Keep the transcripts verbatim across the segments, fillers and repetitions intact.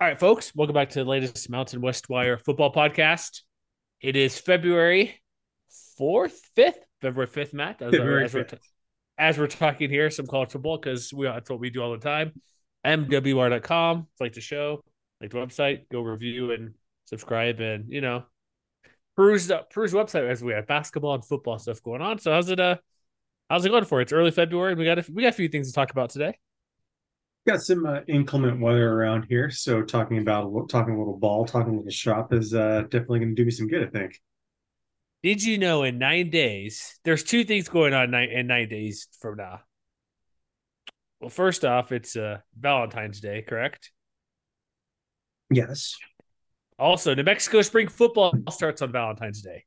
All right, folks, welcome back to the latest Mountain West Wire football podcast. It is February fourth, fifth, February fifth, Matt, as, February as, fifth. We're t- as we're talking here, some college football, because that's what we do all the time. M W wire dot com, like the show, like the website, go review and subscribe and, you know, peruse the, peruse the website as we have basketball and football stuff going on. So how's it uh, how's it going for you? It's early February, and we got a, we got a few things to talk about today. Got some uh, inclement weather around here, so talking about talking a little ball, talking a little shop is uh, definitely going to do me some good, I think. Did you know in nine days, there's two things going on nine, in nine days from now? Well, first off, it's uh, Valentine's Day, correct? Yes. Also, New Mexico spring football starts on Valentine's Day.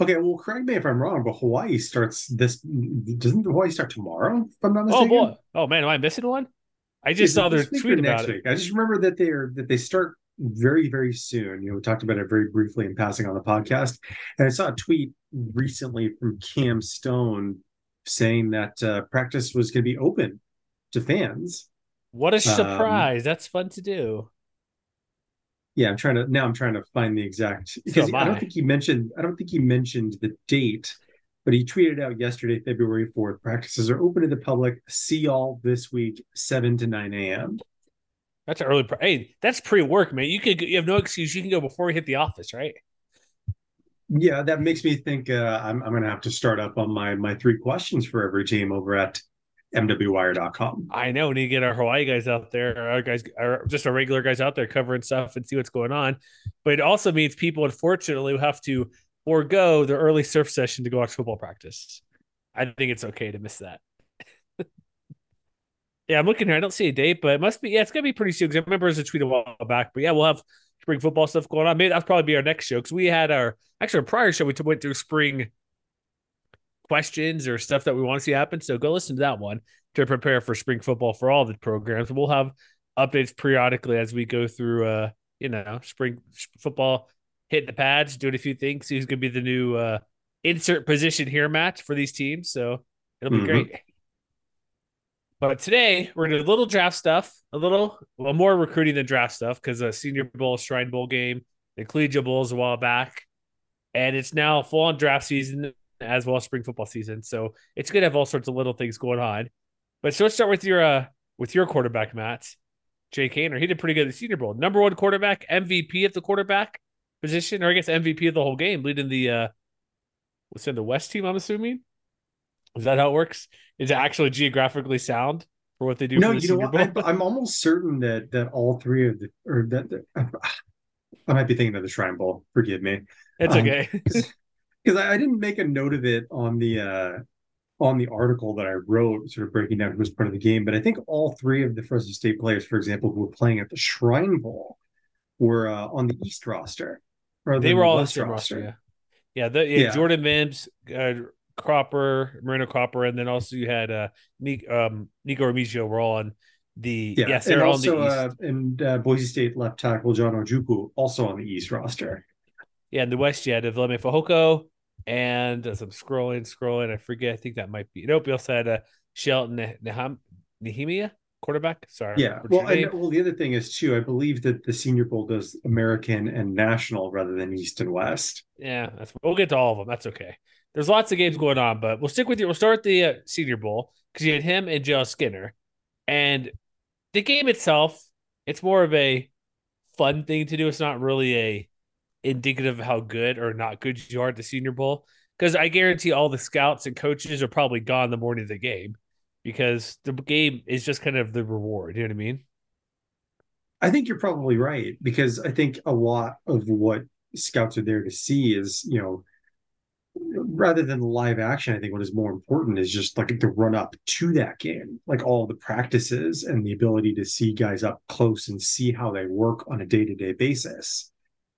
Okay, well, correct me if I'm wrong, but Hawaii starts this. Doesn't Hawaii start tomorrow? If I'm not mistaken. Oh boy! Oh man, am I missing one? I just yeah, saw their tweet about it. Week. I just remember that they are that they start very, very soon. You know, we talked about it very briefly in passing on the podcast, and I saw a tweet recently from Cam Stone saying that uh, practice was going to be open to fans. What a surprise! Um, That's fun to do. Yeah, I'm trying to now. I'm trying to find the exact because so I don't think he mentioned. I don't think he mentioned the date. But he tweeted out yesterday, February fourth, practices are open to the public. See y'all this week, seven to nine a.m. That's an early – hey, that's pre-work, man. You could you have no excuse. You can go before we hit the office, right? Yeah, that makes me think uh, I'm, I'm going to have to start up on my my three questions for every team over at M W wire dot com. I know. We need to get our Hawaii guys out there, or our guys, or just our regular guys out there covering stuff and see what's going on. But it also means people, unfortunately, have to – or go the early surf session to go watch football practice. I think it's okay to miss that. Yeah, I'm looking here. I don't see a date, but it must be. Yeah, it's going to be pretty soon. Because I remember it was a tweet a while back. But yeah, we'll have spring football stuff going on. Maybe that'll probably be our next show. Because we had our, actually our prior show, we went through spring questions or stuff that we want to see happen. So go listen to that one to prepare for spring football for all the programs. We'll have updates periodically as we go through, uh, you know, spring football, hitting the pads, doing a few things. He's going to be the new uh, insert position here, Matt, for these teams. So it'll be mm-hmm. great. But today, we're going to do a little draft stuff, a little well, more recruiting than draft stuff, because a Senior Bowl, Shrine Bowl game, the Collegiate Bowl is a while back. And it's now full on draft season as well as spring football season. So it's going to have all sorts of little things going on. But so let's start with your uh, with your quarterback, Matt, Jake Haener. He did pretty good at the Senior Bowl. Number one quarterback, M V P at the quarterback position, or I guess M V P of the whole game, leading the uh what's in the West team, I'm assuming. Is that how it works? Is it actually geographically sound for what they do? No, for the you Senior know what? Bowl? I, I'm almost certain that that all three of the or that, that I might be thinking of the Shrine Bowl. Forgive me. It's um, okay. Because I, I didn't make a note of it on the uh on the article that I wrote, sort of breaking down who was part of the game. But I think all three of the Fresno State players, for example, who were playing at the Shrine Bowl, were uh, on the East roster. They were all the same roster, yeah. Yeah, the, yeah, yeah. Jordan Mims, uh, Cropper, Marino Cropper, and then also you had uh, Nico, um, Nico Remigio were all on The yeah. yes, they're and all also, in the East. Uh, and uh, Boise State left tackle John Ojukwu also on the East roster. Yeah, in the West, you had Devleme Fehoko, and as I'm scrolling, scrolling, I forget. I think that might be. Nope, we also had a Shelton Nehemia, quarterback. Sorry. Yeah. Well, I know, well, the other thing is too. I believe that the Senior Bowl does American and National rather than East and West. Yeah, that's, we'll get to all of them. That's okay. There's lots of games going on, but we'll stick with you. We'll start the uh, Senior Bowl because you had him and Joe Skinner, and the game itself, it's more of a fun thing to do. It's not really a indicative of how good or not good you are at the Senior Bowl, because I guarantee all the scouts and coaches are probably gone the morning of the game, because the game is just kind of the reward. You know what I mean? I think you're probably right, because I think a lot of what scouts are there to see is, you know, rather than live action, I think what is more important is just like the run up to that game, like all the practices and the ability to see guys up close and see how they work on a day-to-day basis.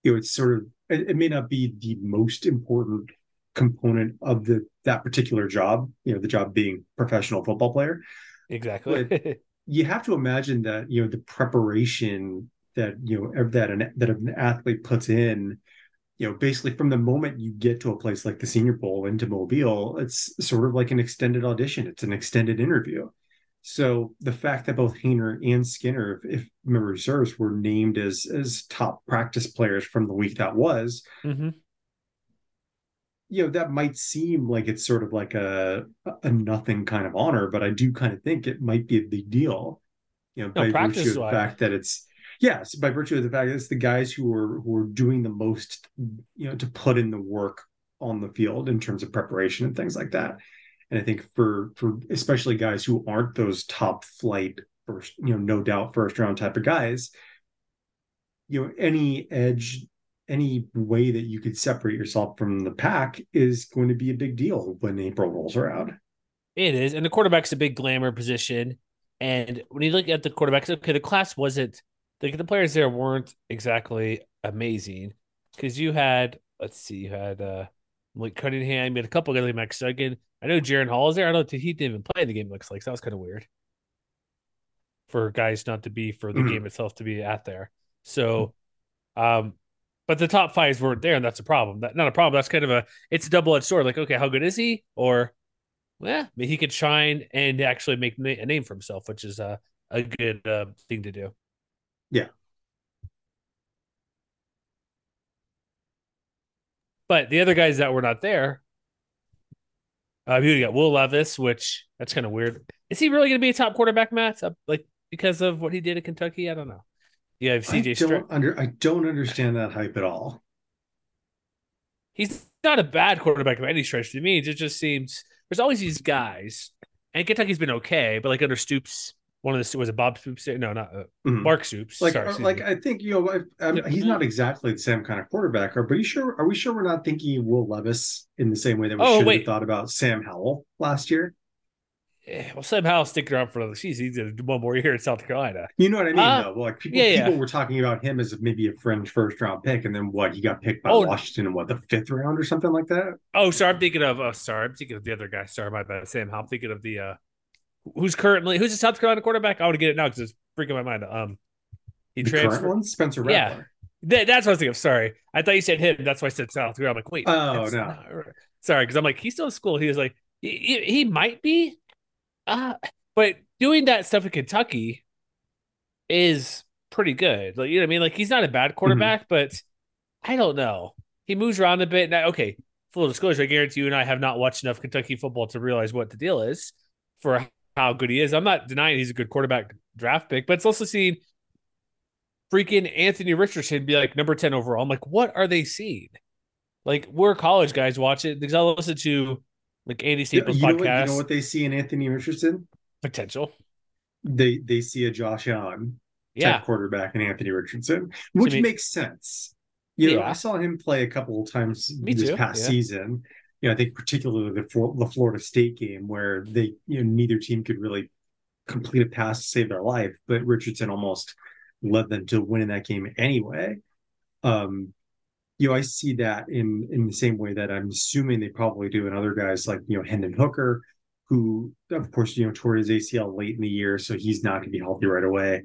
You know, it's sort of, it, it may not be the most important component of the, that particular job, you know, the job being professional football player. Exactly. But you have to imagine that, you know, the preparation that, you know, that an, that an athlete puts in, you know, basically from the moment you get to a place like the Senior Bowl into Mobile, it's sort of like an extended audition. It's an extended interview. So the fact that both Haener and Skinner, if, if memory serves, were named as as top practice players from the week that was, mm-hmm. you know, that might seem like it's sort of like a a nothing kind of honor, but I do kind of think it might be a big deal. You know, no, by virtue of the fact that it's. Yes, by virtue of the fact that it's the guys who are who are doing the most, you know, to put in the work on the field in terms of preparation and things like that. And I think for for especially guys who aren't those top flight first, you know, no doubt first round type of guys, you know, any edge, any way that you could separate yourself from the pack is going to be a big deal when April rolls around. It is, and the quarterback's a big glamour position. And when you look at the quarterbacks, okay, the class wasn't. Like the players there weren't exactly amazing, because you had, let's see, you had uh, Malik Cunningham, you had a couple of guys like Max Duggan. I know Jaron Hall is there. I don't know, he didn't even play in the game, it looks like. So that was kind of weird for guys not to be, for the game itself to be at there. So, um, but the top fives weren't there, and that's a problem. That, not a problem. That's kind of a, it's a double-edged sword. Like, okay, how good is he? Or, well, yeah, he could shine and actually make na- a name for himself, which is uh, a good uh, thing to do. Yeah. But the other guys that were not there, uh, you got Will Levis, which that's kind of weird. Is he really going to be a top quarterback, Matt? Like, because of what he did at Kentucky? I don't know. Yeah, C J Stroud. Under, I don't understand that hype at all. He's not a bad quarterback by any stretch to me. It just seems there's always these guys, and Kentucky's been okay, but like under Stoops. One of the was it Bob Stoops? No, not uh, mm-hmm. Mark Stoops. Like, Sorry, like me. I think you know, I, I, he's not exactly the same kind of quarterback. Are we sure? Are we sure we're not thinking Will Levis in the same way that we oh, should wait. have thought about Sam Howell last year? Yeah, well, Sam Howell's sticking around for another season. He's going to do one more year in South Carolina. You know what I mean? Uh, though, like people, yeah, people yeah. were talking about him as maybe a fringe first round pick, and then what? He got picked by oh, Washington in what the fifth round or something like that. Oh, sorry, I'm thinking of. Oh, sorry, I'm thinking of the other guy. Sorry, my bad, Sam Howell. I'm thinking of the. Uh, Who's currently who's the South Carolina quarterback? I want to get it now because it's freaking my mind. Um, he the transferred one, Spencer Rattler. Yeah, Th- that's what I was thinking of. Sorry, I thought you said him. That's why I said South Carolina. I'm like, wait, oh no, not... sorry, because I'm like he's still in school. He was like he, he might be, uh, but doing that stuff in Kentucky is pretty good. Like you know what I mean? Like he's not a bad quarterback, mm-hmm. but I don't know. He moves around a bit. And I, okay, full disclosure, I guarantee you and I have not watched enough Kentucky football to realize what the deal is for. A- how good he is. I'm not denying he's a good quarterback draft pick, but it's also seen freaking Anthony Richardson be like number ten overall. I'm like, what are they seeing? Like we're college guys watch it. Because I listen to like Andy Staples you know podcast. What, you know what they see in Anthony Richardson? Potential. They they see a Josh Allen yeah. type quarterback in Anthony Richardson, which I mean, makes sense. You yeah. know, I saw him play a couple of times Me this too. past yeah. season. You know, I think particularly the, the Florida State game where they, you know, neither team could really complete a pass to save their life, but Richardson almost led them to winning that game anyway. Um, you know, I see that in in the same way that I'm assuming they probably do in other guys like, you know, Hendon Hooker, who, of course, you know, tore his A C L late in the year, so he's not going to be healthy right away.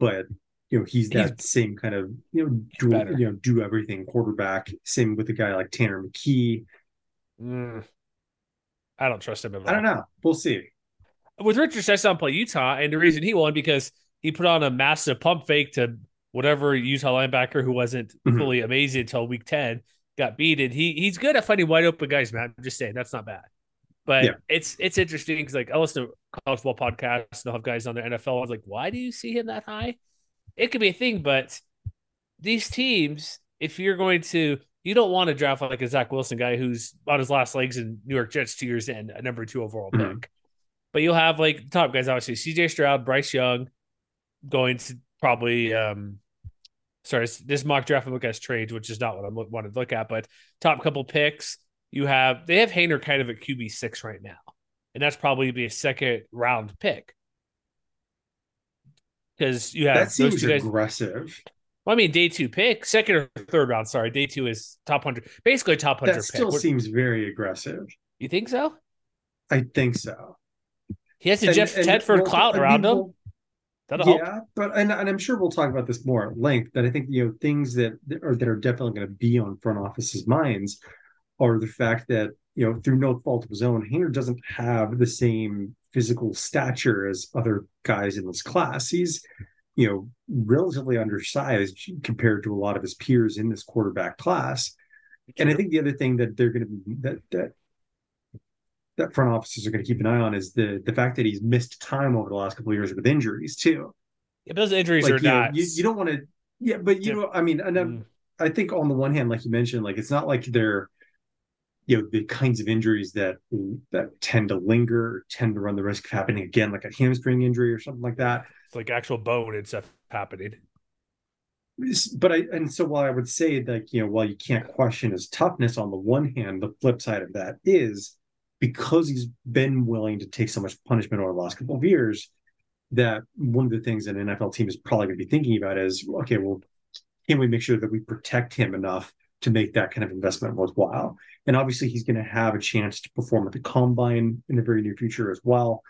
But, you know, he's that he's, same kind of, you know, do, you know, do everything quarterback. Same with a guy like Tanner McKee. Mm, I don't trust him at all. I don't know. We'll see. With Richardson, I saw him play Utah, and the reason he won because he put on a massive pump fake to whatever Utah linebacker who wasn't mm-hmm. fully amazing until week ten got beat. And he, he's good at finding wide open guys, man. I'm just saying that's not bad. But yeah. it's it's interesting because, like, I listen to college football podcasts, they'll have guys on their N F L. I was like, why do you see him that high? It could be a thing, but these teams, if you're going to – you don't want to draft like a Zach Wilson guy who's on his last legs in New York Jets two years in, a number two overall pick. Mm-hmm. But you'll have, like, top guys, obviously, C J Stroud, Bryce Young, going to probably um, – sorry, this mock draft I look at trades, which is not what I look, wanted to look at, but top couple picks. You have they have Haener kind of at Q B six right now, and that's probably be a second round pick because you have that seems those two guys, aggressive. Well, I mean, day two pick, second or third round. Sorry, day two is top hundred, basically top hundred. That still pick. seems very aggressive. You think so? I think so. He has a and, Jeff and, Tedford well, clout I mean, around him. Well, That'll yeah, help. but and, and I'm sure we'll talk about this more at length. That I think you know things that are that are definitely going to be on front offices' minds. Or the fact that, you know, through no fault of his own, Haener doesn't have the same physical stature as other guys in this class. He's, you know, relatively undersized compared to a lot of his peers in this quarterback class. Sure. And I think the other thing that they're going to be that that that front offices are going to keep an eye on is the the fact that he's missed time over the last couple of years with injuries too. Yeah, but those injuries like, are you not. Know, you, you don't want to. Yeah, but you yeah. know, I mean, and mm. I think on the one hand, like you mentioned, like it's not like they're. You know, the kinds of injuries that that tend to linger, tend to run the risk of happening again, like a hamstring injury or something like that. It's like actual bone and stuff happening. But I, and so while I would say that, you know, while you can't question his toughness on the one hand, the flip side of that is because he's been willing to take so much punishment over the last couple of years, that one of the things that an N F L team is probably going to be thinking about is, okay, well, can we make sure that we protect him enough to make that kind of investment worthwhile? And obviously he's going to have a chance to perform at the combine in the very near future as well.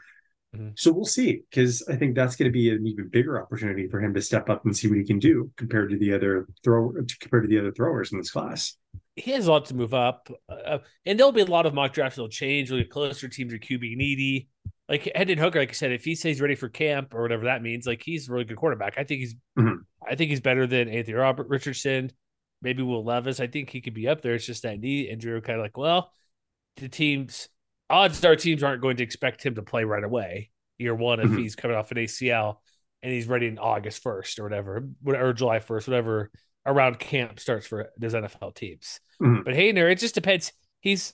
Mm-hmm. So we'll see, because I think that's going to be an even bigger opportunity for him to step up and see what he can do compared to the other throw compared to the other throwers in this class. He has a lot to move up. Uh, and there'll be a lot of mock drafts that'll change. Really closer teams are Q B needy. Like Hendon Hooker, like I said, if he says he's ready for camp or whatever that means, like he's a really good quarterback. I think he's, mm-hmm. I think he's better than Anthony Robert Richardson. Maybe Will Levis. I think he could be up there. It's just that knee injury. Kind of like, well, the teams, odds are teams aren't going to expect him to play right away year one if mm-hmm. he's coming off an A C L and he's ready in August first or whatever, or July first, whatever around camp starts for those N F L teams. Mm-hmm. But Haener, it just depends. He's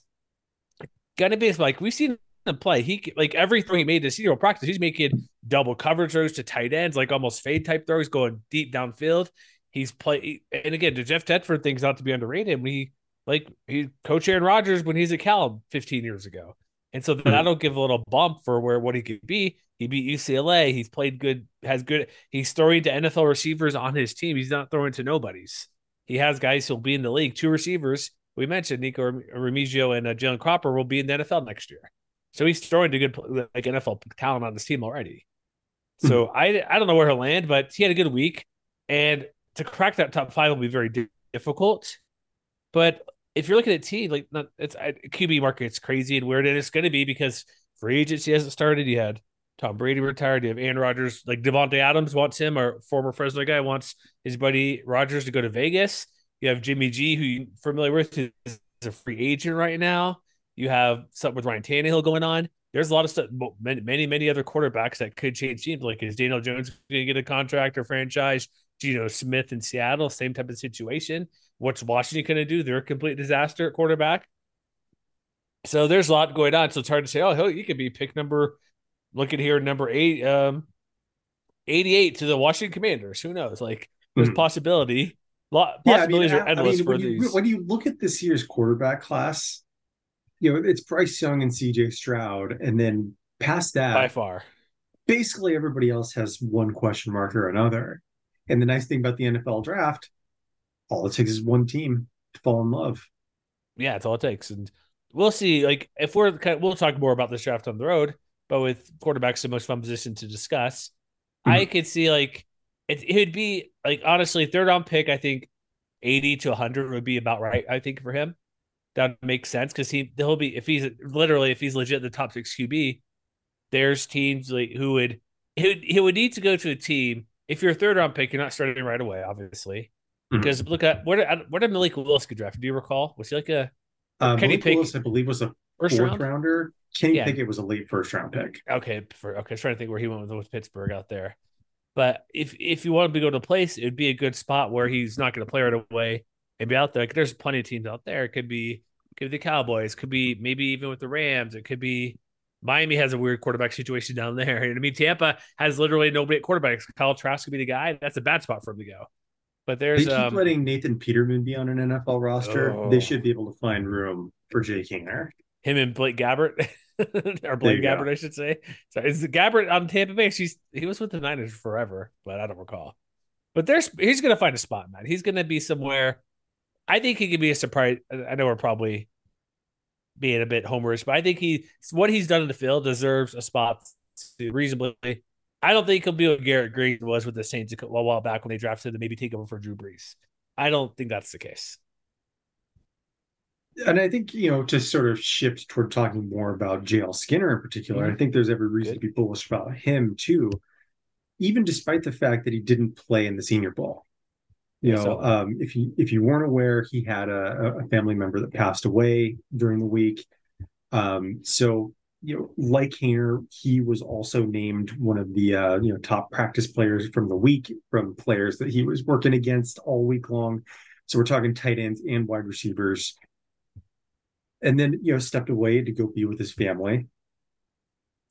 gonna be like we've seen him play. He like every throw he made this year practice, he's making double coverage throws to tight ends, like almost fade type throws, going deep downfield. He's play and again, the Jeff Tedford thing's not to be underrated. When he like he coached Aaron Rodgers when he's at Cal fifteen years ago, and so that'll give a little bump for where what he could be. He beat U C L A. He's played good, has good. He's throwing to N F L receivers on his team. He's not throwing to nobodies. He has guys who'll be in the league. Two receivers we mentioned, Nico Remigio and uh, Jalen Cropper, will be in the N F L next year. So he's throwing to good like N F L talent on this team already. So I I don't know where he'll land, but he had a good week and. To crack that top five will be very difficult, but if you're looking at team like not, it's I, Q B market, it's crazy and weird, and it's going to be because free agency hasn't started. You had Tom Brady retired. You have Aaron Rodgers. Like Devontae Adams wants him, our former Fresno guy wants his buddy Rodgers to go to Vegas. You have Jimmy G, who you're familiar with, is a free agent right now. You have something with Ryan Tannehill going on. There's a lot of stuff, many, many, many other quarterbacks that could change teams. Like is Daniel Jones going to get a contract or franchise? You know, Smith in Seattle, same type of situation. What's Washington going to do? They're a complete disaster at quarterback. So there's a lot going on. So it's hard to say, oh, you could be pick number, look at here, number eight, um, eighty-eight to the Washington Commanders. Who knows? Like there's mm-hmm. possibility. Lot, possibilities yeah, I mean, are endless I mean, for you, these. When you look at this year's quarterback class, you know, it's Bryce Young and C J Stroud. And then past that, by far, basically everybody else has one question mark or another. And the nice thing about the N F L draft, all it takes is one team to fall in love. Yeah, it's all it takes. And we'll see. Like if we're we'll talk more about this draft on the road, but with quarterbacks the most fun position to discuss, mm-hmm. I could see like it. It would be like honestly third round pick. I think eighty to a hundred would be about right. I think for him that makes sense because he he'll be if he's literally if he's legit the top six Q B. There's teams like who would he would, he would need to go to a team. If you're a third round pick, you're not starting right away, obviously. Because mm-hmm. look at what what did Malik Willis get drafted? Do you recall? Was he like a uh, Kenny Malik Willis? I believe was a first fourth round? rounder. Kenny yeah. Pickett was a late first round pick. Okay, for, okay. I was trying to think where he went with, with Pittsburgh out there. But if if you wanted to go to a place, it'd be a good spot where he's not going to play right away and be out there. Like, there's plenty of teams out there. It could be could be the Cowboys. Could be maybe even with the Rams. It could be. Miami has a weird quarterback situation down there. And I mean, Tampa has literally nobody at quarterbacks. Kyle Trask could be the guy. That's a bad spot for him to go. But there's they keep um, letting Nathan Peterman be on an N F L roster. Oh. They should be able to find room for Jake Haener. Him and Blake Gabbert, or Blake Gabbert, go. I should say. So is the Gabbert on Tampa Bay? She's he was with the Niners forever, but I don't recall. But there's he's going to find a spot, man. He's going to be somewhere. I think he could be a surprise. I know we're probably. Being a bit homerish, but I think he what he's done in the field deserves a spot to reasonably. I don't think he'll be what Garrett Green was with the Saints a while back when they drafted him to maybe take over for Drew Brees. I don't think that's the case. And I think, you know, to sort of shift toward talking more about J L Skinner in particular, mm-hmm. I think there's every reason Good. to be bullish about him too, even despite the fact that he didn't play in the Senior Bowl. You know, so, um, if you if you weren't aware, he had a, a family member that passed away during the week. Um, so, you know, like Haener, he was also named one of the uh, you know top practice players from the week from players that he was working against all week long. So we're talking tight ends and wide receivers. And then, you know, stepped away to go be with his family.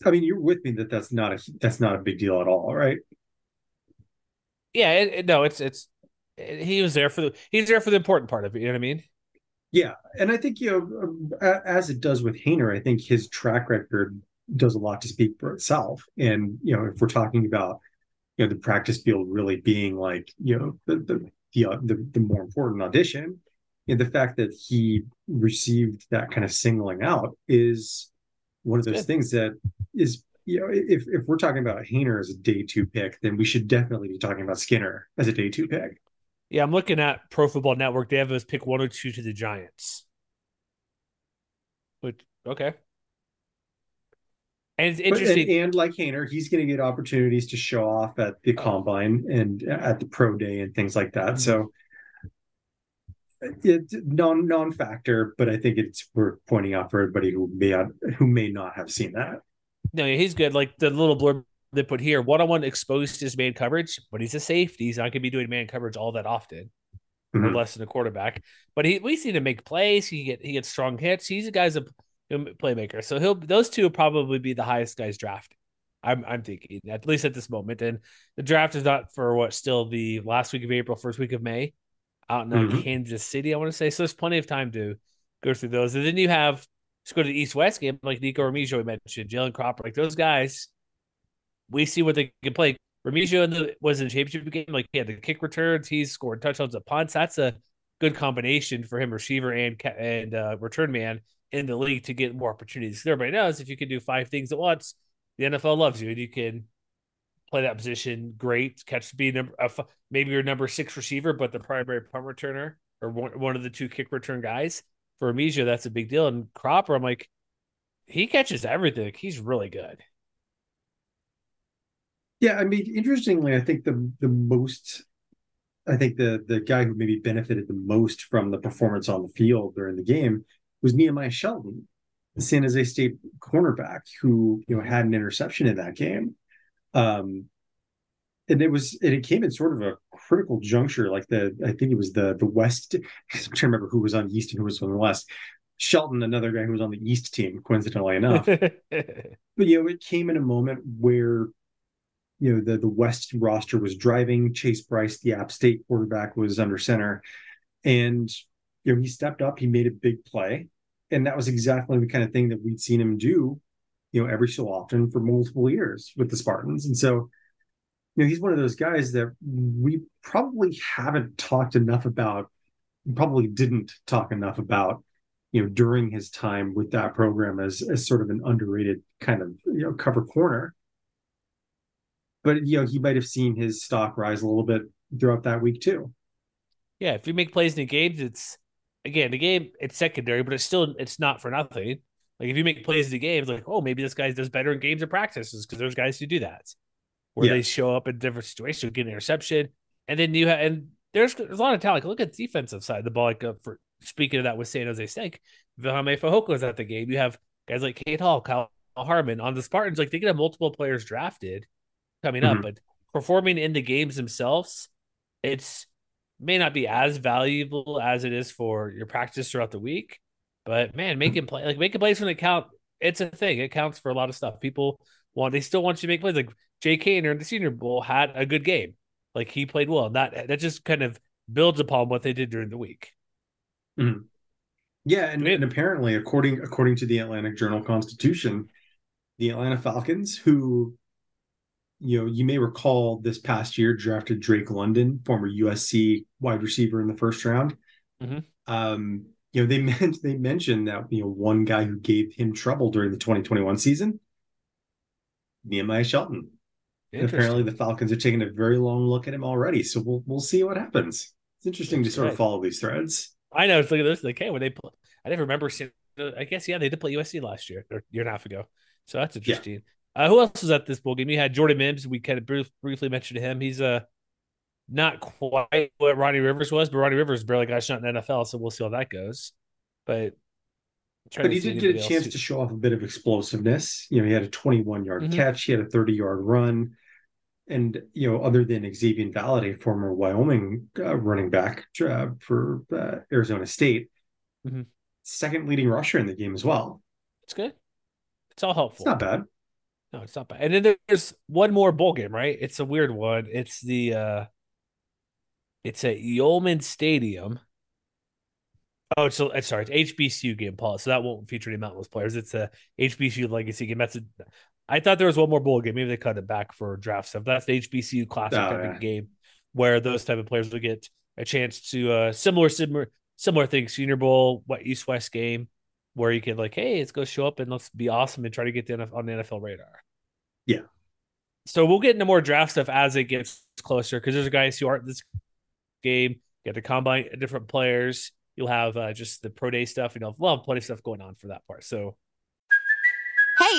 I mean, you're with me that that's not a that's not a big deal at all, right? Yeah, it, it, no, it's it's. He was there for the he's there for the important part of it. You know what I mean? Yeah, and I think you know as it does with Haener, I think his track record does a lot to speak for itself. And you know, if we're talking about you know the practice field really being like you know the the the, the, the more important audition, and the fact that he received that kind of singling out is one of those Good. things that is. You know, if, if we're talking about Haener as a day two pick, then we should definitely be talking about Skinner as a day two pick. Yeah, I'm looking at Pro Football Network. They have us pick one or two to the Giants. Which, okay. And it's interesting. But, and, and like Haener, he's going to get opportunities to show off at the combine and at the pro day and things like that. Mm-hmm. So it's non, non-factor, but I think it's worth pointing out for everybody who may, have, who may not have seen that. No, he's good. Like the little blurb they put here, one-on-one exposed his man coverage, but he's a safety. He's not going to be doing man coverage all that often, mm-hmm. less than a quarterback. But he, we see him make plays. He get he gets strong hits. He's a guy's a playmaker. So he'll those two will probably be the highest guys drafted. I'm I'm thinking at least at this moment. And the draft is not for what still the last week of April, first week of May, out in mm-hmm. Kansas City. I want to say so. There's plenty of time to go through those. And then you have just go to the East West game like Nico Remigio we mentioned, Jalen Cropper, like those guys. We see what they can play. Remigio in the, was in the championship game. Like he had the kick returns. He's scored touchdowns and punts. That's a good combination for him, receiver and and uh, return man in the league to get more opportunities. Everybody knows if you can do five things at once, the N F L loves you, and you can play that position great. Catch be number uh, maybe your number six receiver, but the primary punt returner or one, one of the two kick return guys. For Remigio, that's a big deal. And Cropper, I'm like, he catches everything. He's really good. Yeah, I mean, interestingly, I think the the most, I think the the guy who maybe benefited the most from the performance on the field during the game was Nehemiah Shelton, the San Jose State cornerback, who you know had an interception in that game, um, and it was and it came in sort of a critical juncture, like the I think it was the the West. I'm trying to remember who was on the East and who was on the West. Shelton, another guy who was on the East team, coincidentally enough, but you know it came in a moment where. You know, the, the West roster was driving. Chase Bryce, the App State quarterback, was under center. And, you know, he stepped up. He made a big play. And that was exactly the kind of thing that we'd seen him do, you know, every so often for multiple years with the Spartans. And so, you know, he's one of those guys that we probably haven't talked enough about, probably didn't talk enough about you know, during his time with that program as, as sort of an underrated kind of, you know, cover corner. But, you know, he might have seen his stock rise a little bit throughout that week too. Yeah, if you make plays in the games, it's, again, the game, it's secondary, but it's still, it's not for nothing. Like, if you make plays in the games, like, oh, maybe this guy does better in games or practices, because there's guys who do that, where yeah. they show up in different situations, get an interception, and then you have, and there's, there's a lot of talent. Like, look at the defensive side of the ball. Like, uh, for speaking of that with San Jose State, Vilhame Fajoko is at the game. You have guys like Kate Hall, Kyle Harmon on the Spartans. Like, they can have multiple players drafted coming mm-hmm. up, but performing in the games themselves, it's may not be as valuable as it is for your practice throughout the week. But man, making play like making plays when it count, it's a thing. It counts for a lot of stuff. People want, they still want you to make plays. Like Jake Haener in the Senior Bowl had a good game. Like, he played well. That that just kind of builds upon what they did during the week. Mm-hmm. Yeah, and, and apparently, according according to the Atlantic Journal-Constitution, the Atlanta Falcons, who, you know, you may recall this past year drafted Drake London, former U S C wide receiver, in the first round. Mm-hmm. Um, you know, they meant they mentioned that, you know, one guy who gave him trouble during the twenty twenty-one season, Nehemiah Shelton. And apparently the Falcons are taking a very long look at him already. So we'll we'll see what happens. It's interesting That's to right. sort of follow these threads. I know. It's like this. Like, hey, when they play, I didn't remember seeing, I guess, yeah, they did play U S C last year or year and a half ago. So that's interesting. Yeah. Uh, who else was at this bowl game? You had Jordan Mims. We kind of brief, briefly mentioned him. He's uh, not quite what Ronnie Rivers was, but Ronnie Rivers barely got shot in the N F L. So we'll see how that goes. But, but he did get a chance to show off a bit of explosiveness. You know, he had a twenty-one yard mm-hmm. catch, he had a thirty yard run. And, you know, other than Xavier Valade, former Wyoming uh, running back uh, for uh, Arizona State, mm-hmm. second leading rusher in the game as well. It's good. It's all helpful. It's not bad. No, it's not bad. And then there's one more bowl game, right? It's a weird one. It's the uh, it's at Yeoman Stadium. Oh, so I'm sorry. It's H B C U game, Paul. So that won't feature any Mountain West players. It's a H B C U legacy game. That's a, I thought there was one more bowl game. Maybe they cut it back for draft stuff. That's the H B C U classic oh, type yeah. of game where those type of players will get a chance to uh, similar, similar, similar things. Senior Bowl, what East West game, where you can like, hey, let's go show up and let's be awesome and try to get the N F L, on the N F L radar. Yeah. So we'll get into more draft stuff as it gets closer, because there's guys who aren't this game. You have to combine different players. You'll have uh, just the pro day stuff, and you'll have, well, plenty of stuff going on for that part. So, hey,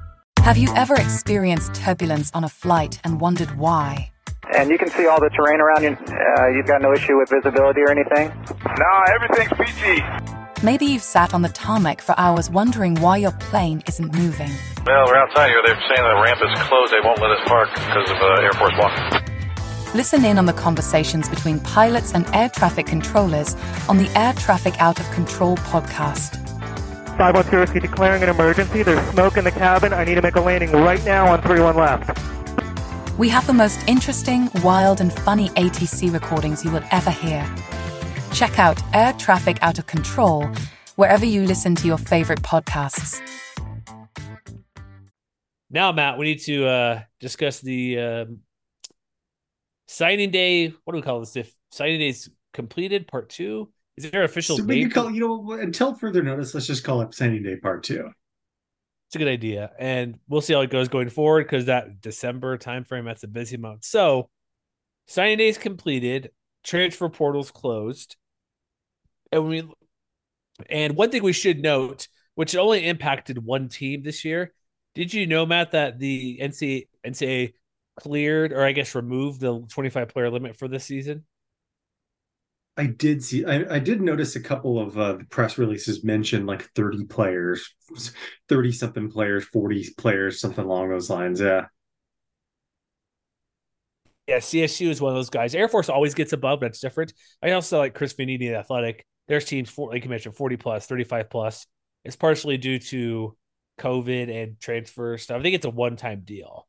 Have you ever experienced turbulence on a flight and wondered why? And you can see all the terrain around you. Uh, you've got no issue with visibility or anything? No, everything's peachy. Maybe you've sat on the tarmac for hours wondering why your plane isn't moving. Well, we're outside here. They're saying the ramp is closed. They won't let us park because of uh, Air Force One. Listen in on the conversations between pilots and air traffic controllers on the Air Traffic Out of Control podcast. five one two, is he declaring an emergency? There's smoke in the cabin. I need to make a landing right now on three one left. We have the most interesting, wild, and funny A T C recordings you will ever hear. Check out Air Traffic Out of Control wherever you listen to your favorite podcasts. Now, Matt, we need to uh, discuss the um, signing day. What do we call this? If signing day's completed, part two. Is there an official so date? Call, you know, until further notice, let's just call it signing day part two. It's a good idea. And we'll see how it goes going forward, because that December timeframe, that's a busy month. So signing day is completed. Transfer portal's closed. And we, and one thing we should note, which only impacted one team this year. Did you know, Matt, that the N C A A cleared, or I guess removed, the twenty-five player limit for this season? I did see. I, I did notice a couple of uh, the press releases mention like thirty players, thirty something players, forty players, something along those lines. Yeah, yeah. C S U is one of those guys. Air Force always gets above. That's different. I also like Chris Vanini, Athletic. There's teams for, like you mentioned, forty plus, thirty-five plus. It's partially due to COVID and transfer stuff. I think it's a one-time deal.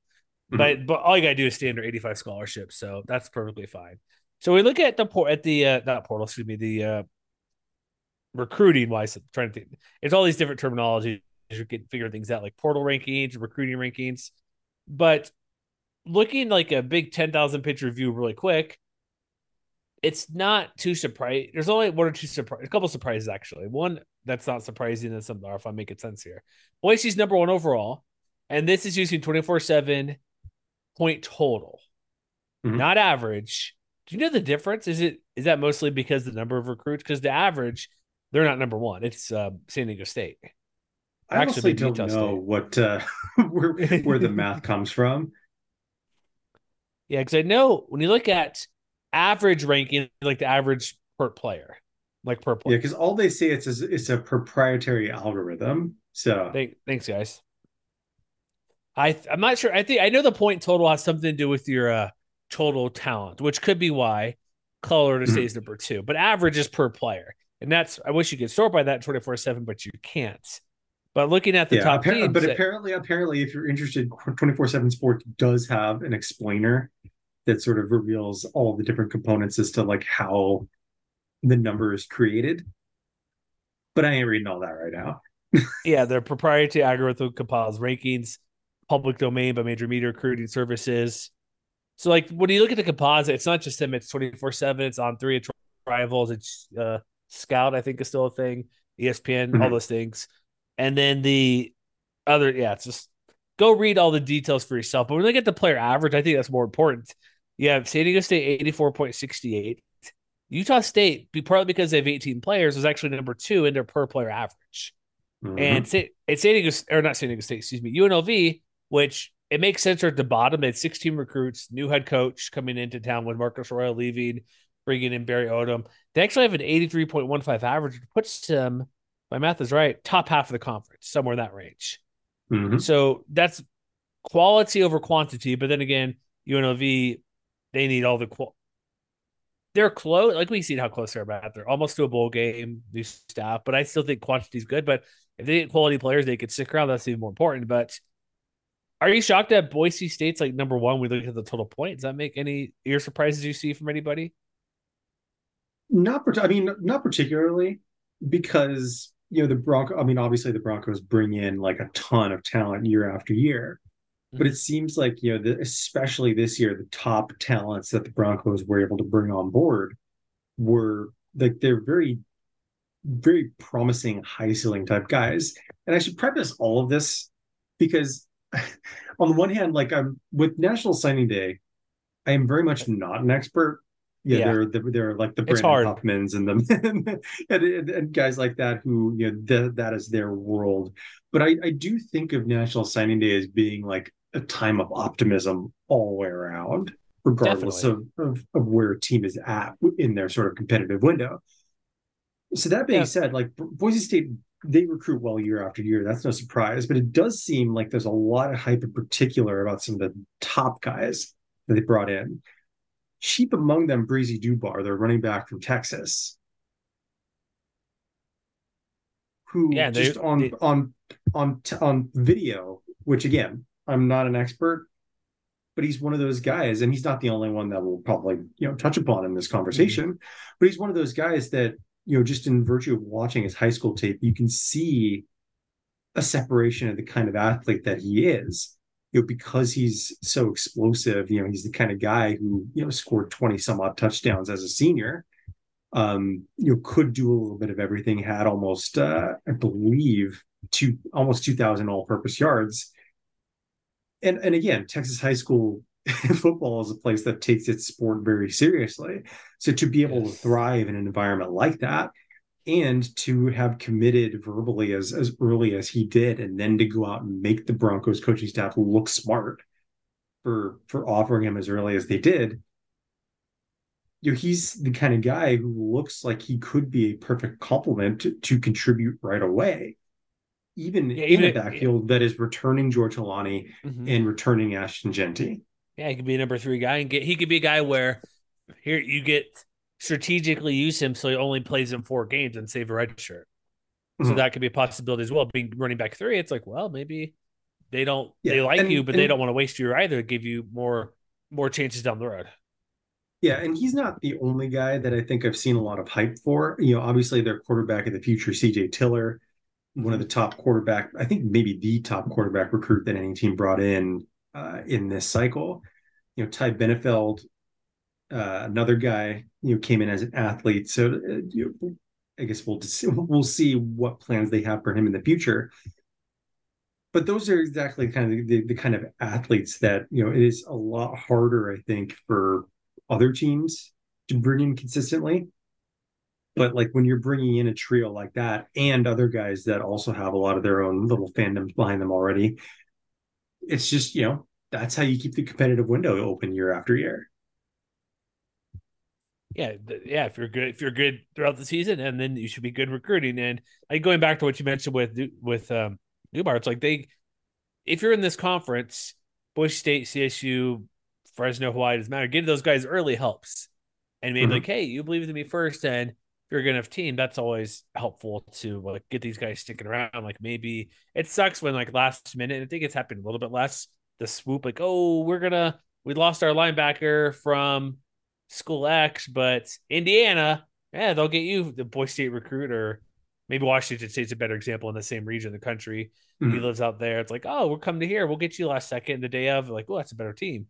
Mm-hmm. But but all you got to do is stay under eighty-five scholarship, so that's perfectly fine. So we look at the port at the uh, not portal, excuse me, the uh, recruiting wise. I'm trying to think, it's all these different terminologies. You're getting figuring things out, like portal rankings, recruiting rankings. But looking like a big ten thousand pitch review really quick, it's not too surprising. There's only one or two surprises, a couple surprises actually. One that's not surprising, and some are, if I'm making sense here. Boise's number one overall, and this is using twenty-four seven point total, mm-hmm. not average. Do you know the difference? Is it is that mostly because the number of recruits? Because the average, they're not number one. It's uh, San Diego State. I actually don't Utah know State. what uh, where, where the math comes from. Yeah, because I know when you look at average ranking, like the average per player, like per player. Yeah, because all they say it's a, it's a proprietary algorithm. So Thank, thanks, guys. I I'm not sure. I think I know the point total has something to do with your uh, total talent, which could be why Colorado State is number two. But average is per player, and that's I wish you could sort by that twenty-four seven, but you can't. But looking at the yeah, top appa- teams, but apparently, it, apparently, if you're interested, twenty-four seven Sports does have an explainer that sort of reveals all the different components as to like how the number is created. But I ain't reading all that right now. Yeah, their proprietary algorithm compiles rankings, public domain by major media recruiting services. So, like when you look at the composite, it's not just them; it's twenty-four seven, it's On three, it's Rivals, it's uh, Scout. I think is still a thing. E S P N, mm-hmm. all those things. And then the other, yeah, it's just go read all the details for yourself. But when they get the player average, I think that's more important. You have San Diego State eighty-four point six eight. Utah State, partly because they have eighteen players, is actually number two in their per player average. Mm-hmm. And San, it's San Diego, or not San Diego State, excuse me, U N L V, which it makes sense are at the bottom. They had sixteen recruits, new head coach coming into town with Marcus Royal leaving, bringing in Barry Odom. They actually have an eighty-three point one five average, which puts them. My math is right. Top half of the conference, somewhere in that range. Mm-hmm. So that's quality over quantity. But then again, U N L V, they need all the qual. They're close. Like we've seen how close they're about. They're almost to a bowl game, new staff. But I still think quantity is good. But if they get quality players, they could stick around. That's even more important. But are you shocked that Boise State's like number one? We look at the total points. Does that make any ear surprises you see from anybody? Not. I mean, not particularly because. You know, the Broncos, I mean, obviously the Broncos bring in like a ton of talent year after year, mm-hmm. but it seems like, you know, the, especially this year, the top talents that the Broncos were able to bring on board were like, they're very, very promising high ceiling type guys. And I should preface all of this because on the one hand, like I'm with National Signing Day, I am very much not an expert. Yeah, yeah, they're they're, they're like the Brandon Hoffmans and the and, and, and guys like that who you know the, that is their world. But I, I do think of National Signing Day as being like a time of optimism all the way around, regardless of, of of where a team is at in their sort of competitive window. So that being yeah. said, like Boise State, they recruit well year after year. That's no surprise. But it does seem like there's a lot of hype in particular about some of the top guys that they brought in. Cheap among them, Breezy Dubar, their running back from Texas, who yeah, just on they, on on on video, which again, I'm not an expert, but he's one of those guys, and he's not the only one that we'll probably you know touch upon in this conversation. Mm-hmm. But he's one of those guys that you know just in virtue of watching his high school tape, you can see a separation of the kind of athlete that he is. You know, because he's so explosive, you know, he's the kind of guy who, you know, scored twenty some odd touchdowns as a senior, um, you know, could do a little bit of everything, had almost, uh, I believe, two, almost two thousand all-purpose yards. And and again, Texas high school football is a place that takes its sport very seriously. So to be able yes. to thrive in an environment like that and to have committed verbally as, as early as he did, and then to go out and make the Broncos coaching staff look smart for, for offering him as early as they did. You know, he's the kind of guy who looks like he could be a perfect complement to, to contribute right away, even, yeah, even in a backfield yeah. that is returning George Halani mm-hmm. and returning Ashton Genty. Yeah, he could be a number three guy and get, he could be a guy where here you get strategically use him so he only plays in four games and save a red shirt. Mm-hmm. So that could be a possibility as well. Being running back three, it's like, well, maybe they don't yeah. they like and, you, but and, they don't want to waste you either, give you more more chances down the road. Yeah, and he's not the only guy that I think I've seen a lot of hype for. You know, obviously their quarterback of the future, C J Tiller, one of the top quarterback, I think maybe the top quarterback recruit that any team brought in uh, in this cycle. You know, Ty Benefeld, uh, another guy, you know, came in as an athlete. So uh, you know, I guess we'll we'll see what plans they have for him in the future. But those are exactly kind of the, the kind of athletes that, you know, it is a lot harder, I think, for other teams to bring in consistently. But like when you're bringing in a trio like that and other guys that also have a lot of their own little fandoms behind them already, it's just, you know, that's how you keep the competitive window open year after year. Yeah, yeah. If you're good, if you're good throughout the season, and then you should be good recruiting. And like going back to what you mentioned with with um, Newbar, it's like they, if you're in this conference, Boise State, C S U, Fresno, Hawaii, doesn't matter. Getting those guys early helps, and maybe mm-hmm. like, hey, you believe in me first, and if you're a good enough team, that's always helpful to like get these guys sticking around. Like maybe it sucks when like last minute, and I think it's happened a little bit less. The swoop, like, oh, we're gonna we lost our linebacker from school X, but Indiana, yeah, they'll get you the Boise State recruit, or maybe Washington State's a better example in the same region of the country. Mm-hmm. He lives out there. It's like, oh, we're coming to here, we'll get you last second the day of. Like, oh, that's a better team.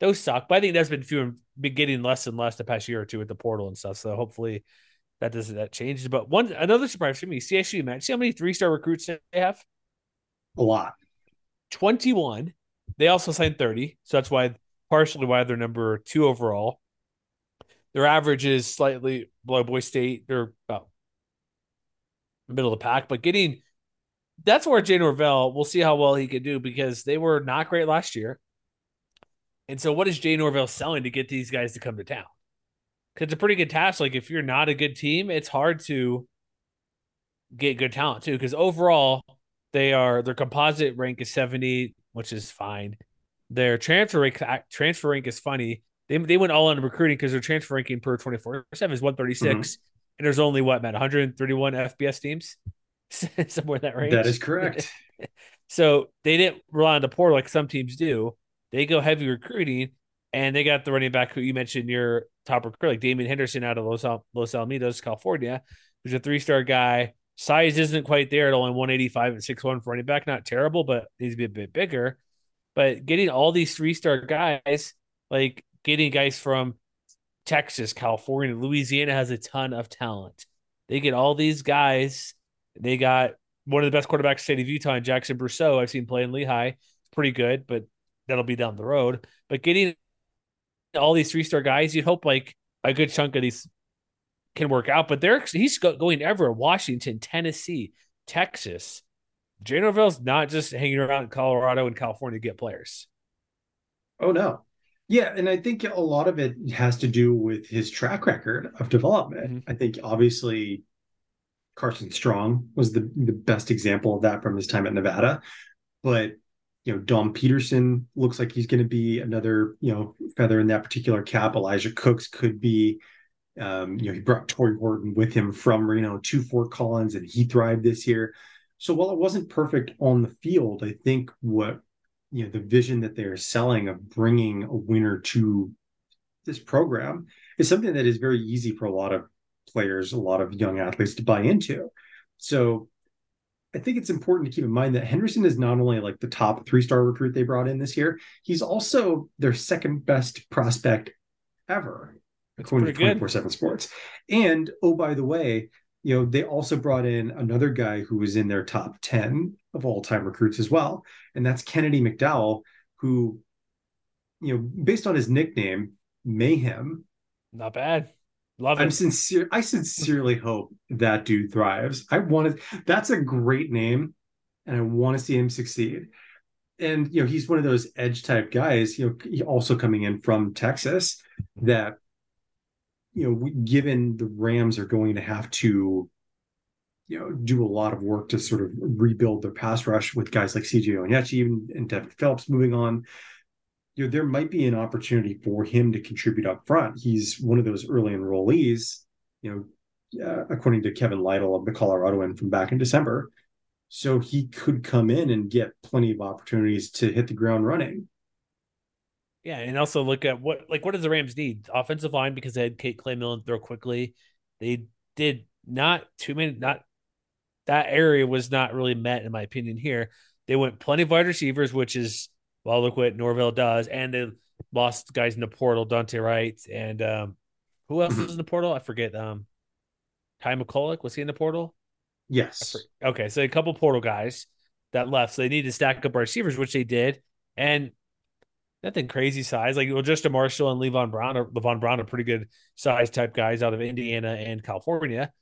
Those suck, but I think that's been few and been getting less and less the past year or two with the portal and stuff. So hopefully that doesn't that changes. But one another surprise for me, C S U, man. See how many three star recruits they have? A lot. twenty-one. They also signed thirty, so that's why partially why they're number two overall. Their average is slightly below Boise State. They're about middle of the pack, but getting that's where Jay Norvell, we'll see how well he can do because they were not great last year. And so what is Jay Norvell selling to get these guys to come to town? Because it's a pretty good task. Like if you're not a good team, it's hard to get good talent too, because overall they are their composite rank is seventy. Which is fine. Their transfer rank, transfer rank is funny. They they went all on recruiting because their transfer ranking per twenty-four seven is one thirty-six. Mm-hmm. And there's only, what, Matt, one hundred thirty-one F B S teams? Somewhere in that range. That is correct. So they didn't rely on the portal like some teams do. They go heavy recruiting, and they got the running back who you mentioned your top recruit, like Damon Henderson out of Los, Al- Los Alamitos, California, who's a three-star guy. Size isn't quite there at only one eighty-five and six one for running back. Not terrible, but needs to be a bit bigger. But getting all these three-star guys, like getting guys from Texas, California, Louisiana has a ton of talent. They get all these guys. They got one of the best quarterbacks in the state of Utah, Jackson Brousseau. I've seen play in Lehigh. Pretty good, but that'll be down the road. But getting all these three-star guys, you'd hope like a good chunk of these can work out, but they're he's going everywhere. Washington, Tennessee, Texas. Jay Norvell's not just hanging around in Colorado and California to get players. Oh, no. Yeah, and I think a lot of it has to do with his track record of development. Mm-hmm. I think, obviously, Carson Strong was the, the best example of that from his time at Nevada. But, you know, Dom Peterson looks like he's going to be another, you know, feather in that particular cap. Elijah Cooks could be. Um, you know, he brought Torrey Horton with him from Reno to Fort Collins, and he thrived this year. So while it wasn't perfect on the field, I think what, you know, the vision that they're selling of bringing a winner to this program is something that is very easy for a lot of players, a lot of young athletes to buy into. So I think it's important to keep in mind that Henderson is not only like the top three-star recruit they brought in this year, he's also their second best prospect ever. According to twenty-four seven Sports. And, oh, by the way, you know, they also brought in another guy who was in their top ten of all-time recruits as well, and that's Kennedy McDowell, who, you know, based on his nickname, Mayhem. Not bad. Love it. I'm sincere. I sincerely hope that dude thrives. I want to, that's a great name, and I want to see him succeed. And, you know, he's one of those edge-type guys, you know, also coming in from Texas that, you know, we, given the Rams are going to have to, you know, do a lot of work to sort of rebuild their pass rush with guys like C J Onyechi and, and Devin Phelps moving on, you know, there might be an opportunity for him to contribute up front. He's one of those early enrollees, you know, uh, according to Kevin Lytle of the Coloradoan from back in December. So he could come in and get plenty of opportunities to hit the ground running. Yeah, and also look at what like what does the Rams need? Offensive line, because they had Kate Claymillan throw quickly. They did not too many, not that area was not really met, in my opinion, here. They went plenty of wide receivers, which is well, look what Norvell does, and they lost guys in the portal, Dante Wright, and um, who else was in the portal? I forget. Um, Ty McCulloch, was he in the portal? Yes. Okay, so a couple portal guys that left, so they need to stack up receivers, which they did, and nothing crazy size. Like, well, just a Marshall and Levon Brown, or Levon Brown are pretty good size type guys out of Indiana and California,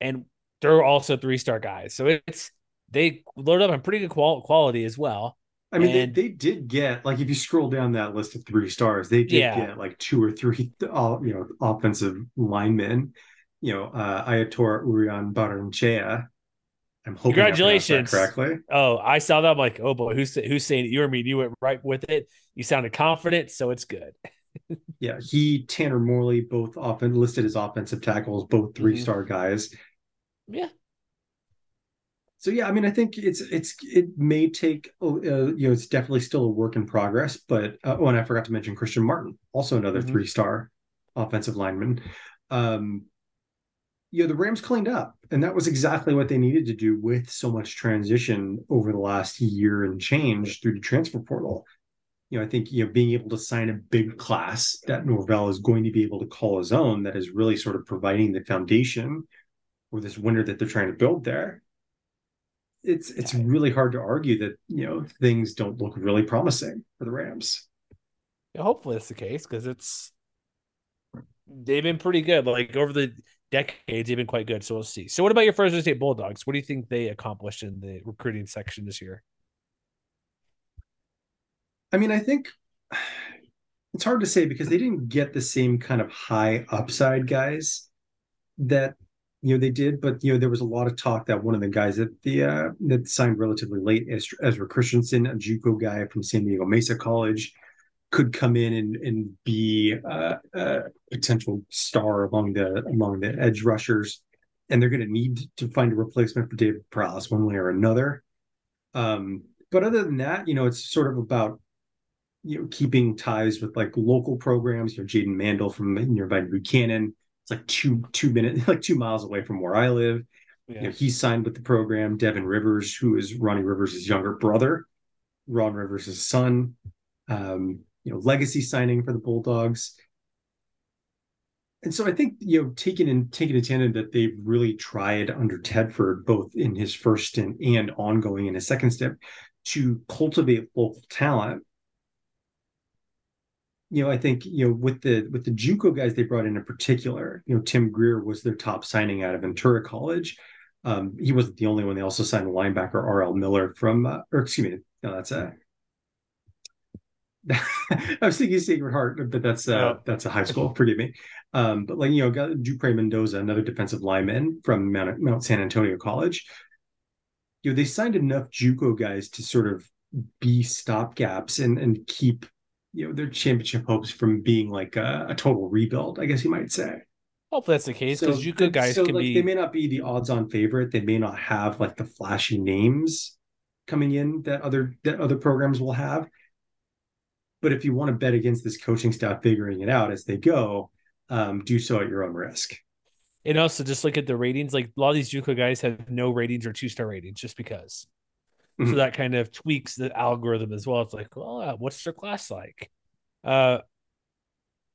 and they're also three-star guys. So it's they load up on pretty good qual- quality as well. I mean, and, they, they did get, like, if you scroll down that list of three stars, they did yeah. get, like, two or three, all, you know, offensive linemen. You know, uh, Ayator Urian Barrenechea. I'm hoping Congratulations. I pronounced that correctly. Oh, I saw that. I'm like, oh, boy, who's, who's saying it? You or me? You went right with it. You sounded confident, so it's good. yeah, he, Tanner Morley, both often listed as offensive tackles, both three-star mm-hmm. guys. Yeah. So, yeah, I mean, I think it's it's it may take, uh, you know, it's definitely still a work in progress. But, uh, oh, and I forgot to mention Christian Martin, also another mm-hmm. three-star offensive lineman. Um, you know, the Rams cleaned up, and that was exactly what they needed to do with so much transition over the last year and change through the transfer portal. You know, I think, you know, being able to sign a big class that Norvell is going to be able to call his own, that is really sort of providing the foundation for this winter that they're trying to build there. It's it's really hard to argue that, you know, things don't look really promising for the Rams. Yeah, hopefully that's the case, because it's they've been pretty good. Like, over the decades, they've been quite good. So we'll see. So what about your Fresno State Bulldogs? What do you think they accomplished in the recruiting section this year? I mean, I think it's hard to say, because they didn't get the same kind of high upside guys that you know, they did, but, you know, there was a lot of talk that one of the guys that the uh, that signed relatively late, Ezra Christensen, a JUCO guy from San Diego Mesa College, could come in and and be uh, a potential star among the among the edge rushers. And they're going to need to find a replacement for David Prowse one way or another. Um, but other than that, you know, it's sort of about, you know, keeping ties with, like, local programs. You know, Jaden Mandel from nearby Buchanan. It's like two two minutes, like two miles away from where I live. Yeah. You know, he signed with the program. Devin Rivers, who is Ronnie Rivers' younger brother, Ron Rivers' son. Um, you know, legacy signing for the Bulldogs. And so I think, you know, taking in taking in tandem that they've really tried under Tedford, both in his first stint and ongoing in his second step, to cultivate local talent. You know, I think, you know, with the with the JUCO guys they brought in in particular, you know, Tim Greer was their top signing out of Ventura College. Um, he wasn't the only one. They also signed a linebacker, R L Miller from, uh, or excuse me, no, that's a. I was thinking Sacred Heart, but that's uh, oh. that's a high school. Forgive me. Um, but like, you know, Dupre Mendoza, another defensive lineman from Mount, Mount San Antonio College. You know, they signed enough JUCO guys to sort of be stopgaps and and keep, you know, their championship hopes from being like a, a total rebuild, I guess you might say. Hopefully that's the case, because so, JUCO guys so can like, be. They may not be the odds-on favorite. They may not have like the flashy names coming in that other that other programs will have. But if you want to bet against this coaching staff figuring it out as they go, um, do so at your own risk. And also, just look at the ratings. Like, a lot of these JUCO guys have no ratings or two-star ratings, just because. So that kind of tweaks the algorithm as well. It's like, well, what's their class like? Uh,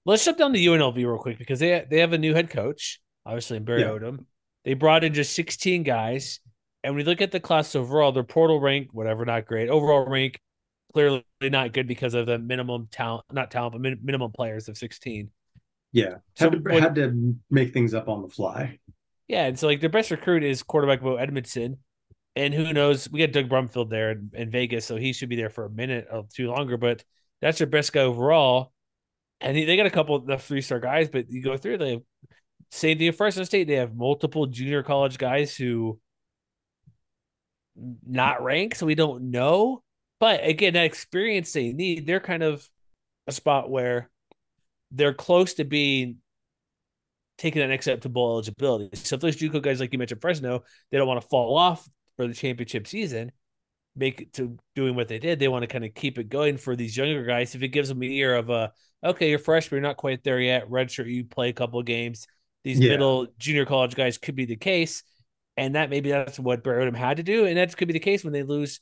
let's shut down the U N L V real quick, because they they have a new head coach, obviously, in Barry yeah. Odom. They brought in just sixteen guys. And when you look at the class overall, their portal rank, whatever, not great. Overall rank, clearly not good because of the minimum talent, not talent, but min- minimum players of sixteen. Yeah. So had, to, when, had to make things up on the fly. Yeah. And so, like, their best recruit is quarterback Bo Edmondson. And who knows? We got Doug Brumfield there in, in Vegas, so he should be there for a minute or two longer. But that's your best guy overall. And they, they got a couple of the three-star guys, but you go through, they have, same thing at Fresno State. They have multiple junior college guys who not ranked, so we don't know. But, again, that experience they need, they're kind of a spot where they're close to being taking that next step to bowl eligibility. So if those JUCO guys, like you mentioned, Fresno, they don't want to fall off for the championship season, make it to doing what they did. They want to kind of keep it going for these younger guys. If it gives them a year of a, okay, you're freshman, you're not quite there yet, redshirt, you play a couple of games. These yeah. middle junior college guys could be the case. And that maybe that's what Barry Odom had to do. And that could be the case when they lose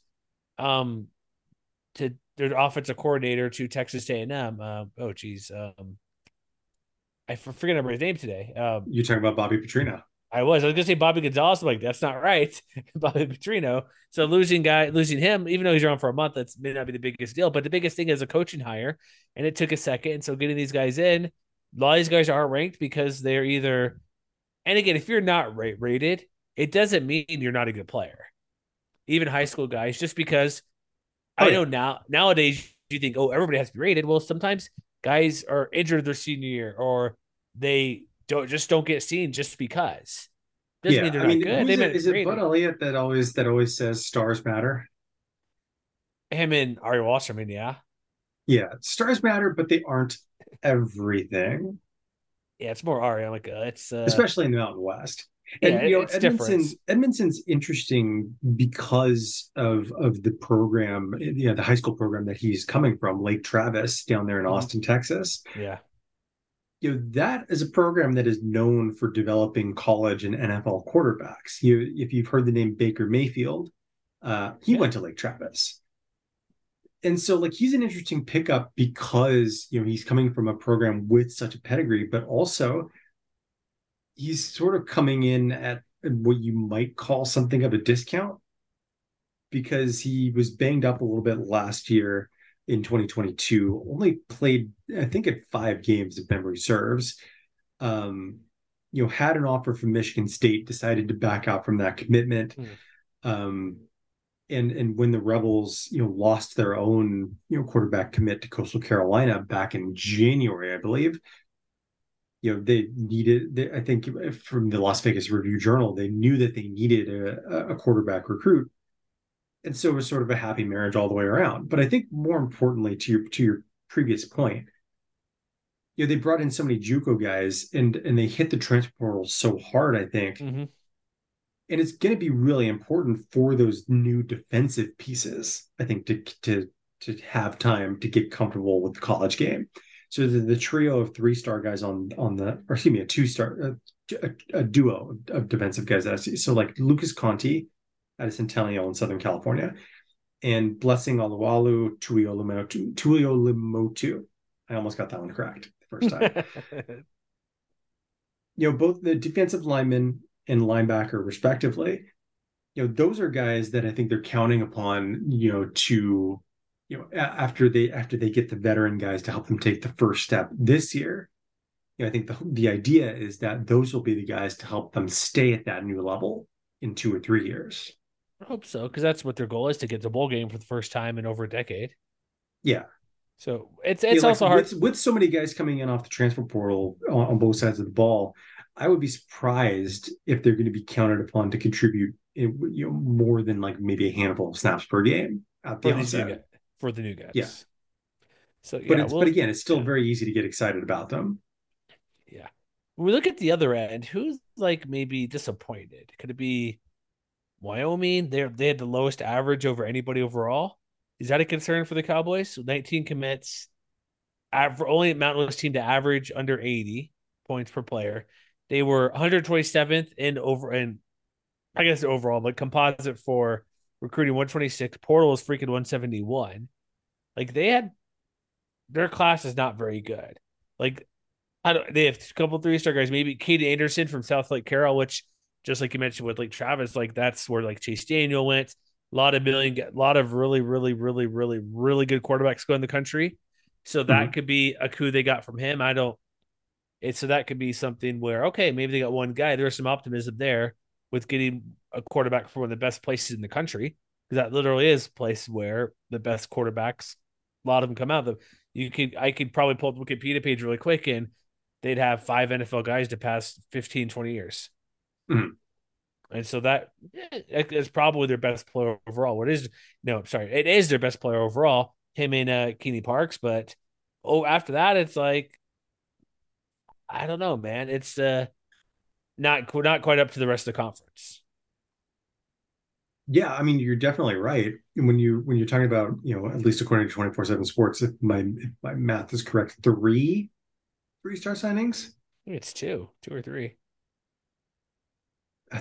um, to their offensive coordinator to Texas A and M. Uh, oh, geez. Um, I forget his name today. Um, You're talking about Bobby Petrino. I was. I was going to say Bobby Gonzalez. I'm like, that's not right. Bobby Petrino. So losing guy, losing him, even though he's around for a month, that's may not be the biggest deal. But the biggest thing is a coaching hire, and it took a second. And so getting these guys in, a lot of these guys are ranked because they're either – and again, if you're not rated, it doesn't mean you're not a good player. Even high school guys, just because oh, I know yeah. now nowadays you think, oh, everybody has to be rated. Well, sometimes guys are injured their senior year or they – Don't, just don't get seen just because. Doesn't yeah. mean they're I not mean, good. They it, is it Bud Elliott that always that always says stars matter? Him and Ari Wasserman, yeah. Yeah, stars matter, but they aren't everything. Yeah, it's more Ari. I'm like, uh, it's uh, especially in the Mountain West. And yeah, you know, Edmondson's, Edmondson's interesting because of of the program, you know, the high school program that he's coming from, Lake Travis down there in mm-hmm. Austin, Texas. Yeah. You know, that is a program that is known for developing college and N F L quarterbacks. You, if you've heard the name Baker Mayfield, uh, he yeah. went to Lake Travis. And so, like, he's an interesting pickup because, you know, he's coming from a program with such a pedigree, but also he's sort of coming in at what you might call something of a discount because he was banged up a little bit last year. In twenty twenty-two, only played, I think, at five games if memory serves. Um, you know, had an offer from Michigan State, decided to back out from that commitment. Mm. Um, and and when the Rebels, you know, lost their own, you know, quarterback commit to Coastal Carolina back in January, I believe. You know, they needed. They, I think from the Las Vegas Review-Journal, they knew that they needed a, a quarterback recruit. And so it was sort of a happy marriage all the way around. But I think more importantly, to your to your previous point, you know, they brought in so many JUCO guys and and they hit the transfer portal so hard, I think. Mm-hmm. And it's going to be really important for those new defensive pieces, I think, to to to have time to get comfortable with the college game. So the, the trio of three-star guys on on the, or excuse me, a two-star, a, a, a duo of defensive guys that I see. So like Lucas Conti at Centennial in Southern California, and Blessing Oluwalu Tuiolimotu. I almost got that one correct the first time. You know, both the defensive lineman and linebacker, respectively. You know, those are guys that I think they're counting upon. You know, to you know after they after they get the veteran guys to help them take the first step this year. You know, I think the the idea is that those will be the guys to help them stay at that new level in two or three years. I hope so, because that's what their goal is, to get to bowl game for the first time in over a decade. Yeah. So it's it's yeah, also like hard. With, with so many guys coming in off the transfer portal on, on both sides of the ball, I would be surprised if they're going to be counted upon to contribute in, you know, more than like maybe a handful of snaps per game. At the for, the guy, for the new guys. Yeah. So, yeah, but, it's, we'll, but again, it's still yeah. very easy to get excited about them. Yeah. When we look at the other end, who's like maybe disappointed? Could it be Wyoming? They they had the lowest average over anybody overall. Is that a concern for the Cowboys? So nineteen commits, aver- only Mountain West team to average under eighty points per player. They were one hundred twenty-seventh in over, and I guess overall, but composite for recruiting one twenty-six. Portal is freaking one seventy-one. Like they had, their class is not very good. Like. I don't, they have a couple three-star guys, maybe Kaden Anderson from South Lake Carroll, which just like you mentioned with Lake Travis, like that's where like Chase Daniel went. A lot of million, a lot of really, really, really, really, really good quarterbacks go in the country. So that mm-hmm. could be a coup they got from him. I don't. It's so that could be something where, okay, maybe they got one guy. There's some optimism there with getting a quarterback from one of the best places in the country, because that literally is a place where the best quarterbacks, a lot of them come out of them. You could, I could probably pull up the Wikipedia page really quick and they'd have five N F L guys to pass fifteen, twenty years. Mm-hmm. And so that is probably their best player overall. What is, no, I'm sorry. It is their best player overall, him and uh, Keeney Parks. But oh, after that, it's like, I don't know, man. It's uh, not not quite up to the rest of the conference. Yeah, I mean, you're definitely right. When you when you're talking about, you know, at least according to twenty-four seven Sports, if my if my math is correct, three three star signings. It's two, two or three.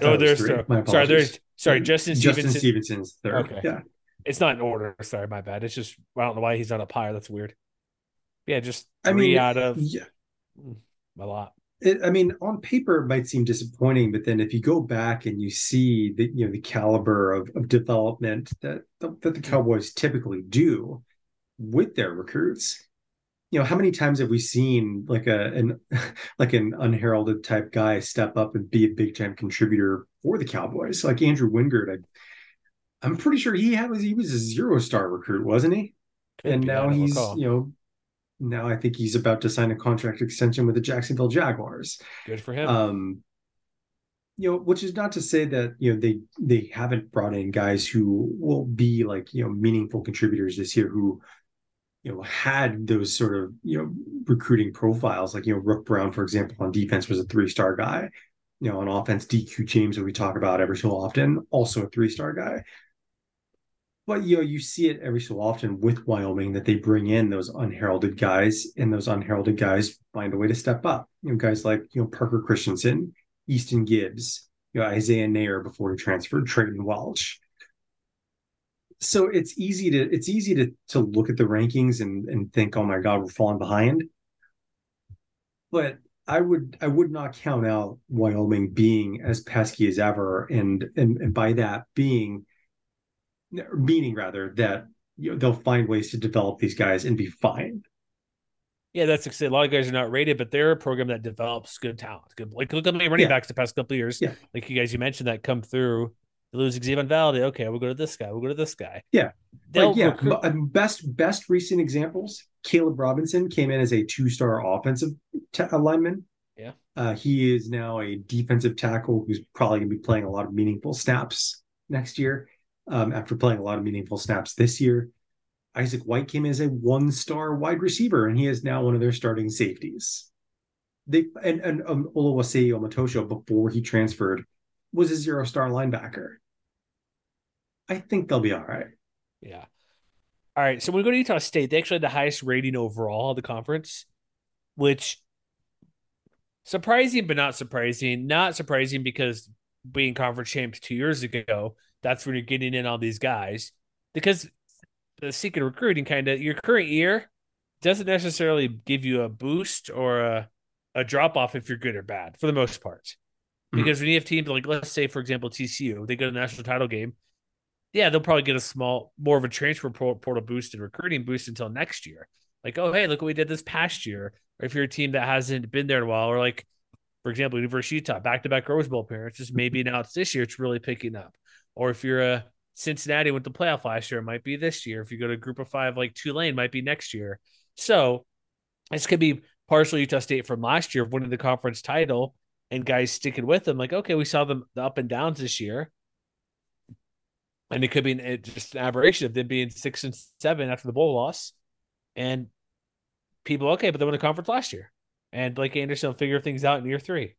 Oh, there's three. Sorry, my sorry, there's sorry, Justin Stevenson. Justin Stevenson's third. Okay. Yeah, it's not in order. Sorry, my bad. It's just I don't know why he's not up higher. That's weird. Yeah, just three I mean, out of yeah. a lot. It, I mean, on paper, it might seem disappointing, but then if you go back and you see the you know the caliber of, of development that the, that the Cowboys typically do with their recruits, you know, how many times have we seen like a an like an unheralded type guy step up and be a big time contributor for the Cowboys? Like Andrew Wingard, I, I'm pretty sure he had was he was a zero star recruit, wasn't he? Could and now he's call. you know. Now I think he's about to sign a contract extension with the Jacksonville Jaguars. Good for him. Um, you know, which is not to say that, you know, they they haven't brought in guys who will be like, you know, meaningful contributors this year who, you know, had those sort of, you know, recruiting profiles. Like, you know, Rook Brown, for example, on defense was a three-star guy. You know, on offense, D Q James, who we talk about every so often, also a three-star guy. But, you know, you see it every so often with Wyoming that they bring in those unheralded guys, and those unheralded guys find a way to step up. You know, guys like, you know, Parker Christensen, Easton Gibbs, you know, Isaiah Nair before he transferred, Trayton Welch. So it's easy to it's easy to to look at the rankings and and think, oh my God, we're falling behind. But I would I would not count out Wyoming being as pesky as ever, and and, and by that being. meaning rather that you know, they'll find ways to develop these guys and be fine. Yeah, that's a lot of guys are not rated, but they're a program that develops good talent. Good, like look at many running yeah. backs the past couple of years. Yeah. Like you guys, you mentioned that come through. You lose Xavon Valade. Okay, we'll go to this guy. We'll go to this guy. Yeah, they'll like, yeah. Recruit. Best best recent examples. Caleb Robinson came in as a two star offensive t- lineman. Yeah, uh, he is now a defensive tackle who's probably going to be playing a lot of meaningful snaps next year. Um, after playing a lot of meaningful snaps this year. Isaac White came in as a one-star wide receiver, and he is now one of their starting safeties. They And, and um, Oluwasei Omatosho, before he transferred, was a zero-star linebacker. I think they'll be all right. Yeah. All right, so when we go to Utah State, they actually had the highest rating overall of the conference, which surprising but not surprising. Not surprising because being conference champs two years ago, that's when you're getting in all these guys, because the secret recruiting kind of your current year doesn't necessarily give you a boost or a, a drop off if you're good or bad for the most part. Because mm-hmm. when you have teams like, let's say, for example, T C U, they go to the national title game. Yeah, they'll probably get a small, more of a transfer portal boost and recruiting boost until next year. Like, oh, hey, look what we did this past year. Or if you're a team that hasn't been there in a while, or like, for example, University of Utah, back-to-back Rose Bowl appearances, maybe now it's this year, it's really picking up. Or if you're a Cincinnati with the playoff last year, it might be this year. If you go to a group of five, like Tulane, it might be next year. So this could be partially Utah State from last year, winning the conference title and guys sticking with them. Like, okay, we saw them the up and downs this year. And it could be an, just an aberration of them being six and seven after the bowl loss. And people, okay, but they won the conference last year. And Blake Anderson will figure things out in year three.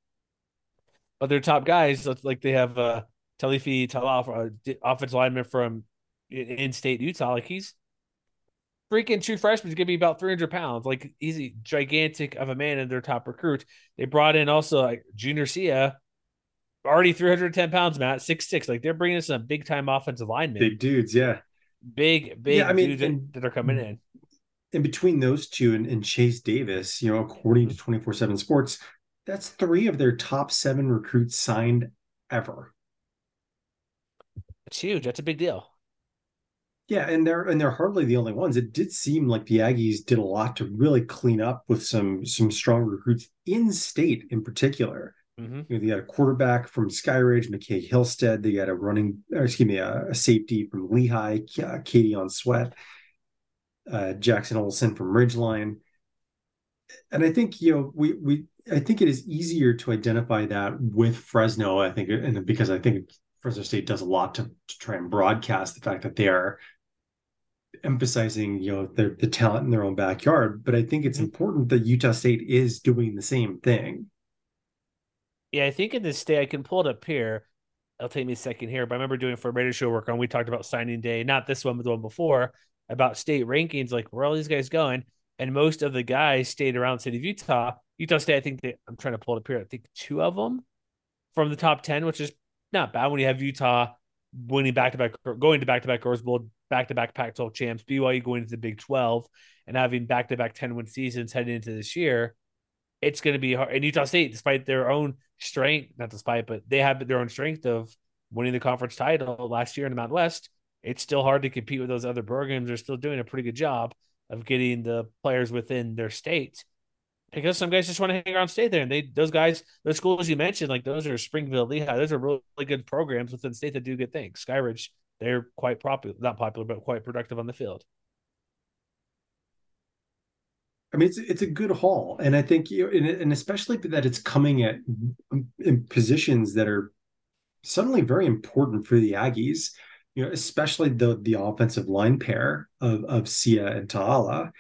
But their top guys, like they have uh, Talifi Talaf, uh, offensive lineman from in-state Utah, like he's freaking true freshman. He's going to be about three hundred pounds. Like he's a gigantic of a man and their top recruit. They brought in also like Junior Sia, already three hundred ten pounds, Matt, six foot six. Like they're bringing in some big-time offensive linemen. Big dudes, yeah. Big, big yeah, I mean, dudes and, that are coming in. And between those two and, and Chase Davis, you know, according to twenty-four seven Sports, that's three of their top seven recruits signed ever. It's huge. That's a big deal. Yeah, and they're and they're hardly the only ones. It did seem like the Aggies did a lot to really clean up with some some strong recruits in state in particular. Mm-hmm. You know, they had a quarterback from Skyridge, McKay Hillstead. They had a running, or excuse me, a, a safety from Lehigh, uh, Kadion Sweat, uh, Jackson Olson from Ridgeline. And I think you know we we I think it is easier to identify that with Fresno. I think, and because I think. Fresno State does a lot to, to try and broadcast the fact that they are emphasizing, you know, the, the talent in their own backyard, but I think it's important that Utah State is doing the same thing. Yeah, I think in this state, I can pull it up here. It'll take me a second here, but I remember doing for a radio show work on, we talked about signing day, not this one, but the one before, about state rankings, like where are all these guys going? And most of the guys stayed around the city of Utah. Utah State, I think they, I'm trying to pull it up here, I think two of them from the top ten, which is not bad when you have Utah winning back-to-back, going to back-to-back Rose Bowl, back-to-back Pac twelve champs, B Y U going into the Big twelve, and having back-to-back ten-win seasons heading into this year. It's going to be hard. And Utah State, despite their own strength, not despite, but they have their own strength of winning the conference title last year in the Mountain West, it's still hard to compete with those other programs. They're still doing a pretty good job of getting the players within their state, because some guys just want to hang around, stay there. And they, those guys, those schools you mentioned, like those are Springville, Lehigh, those are really, really good programs within the state that do good things. Skyridge, they're quite popular, not popular, but quite productive on the field. I mean, it's it's a good haul, and I think you know, and, and especially that it's coming at in positions that are suddenly very important for the Aggies. You know, especially the the offensive line pair of of Sia and Ta'ala,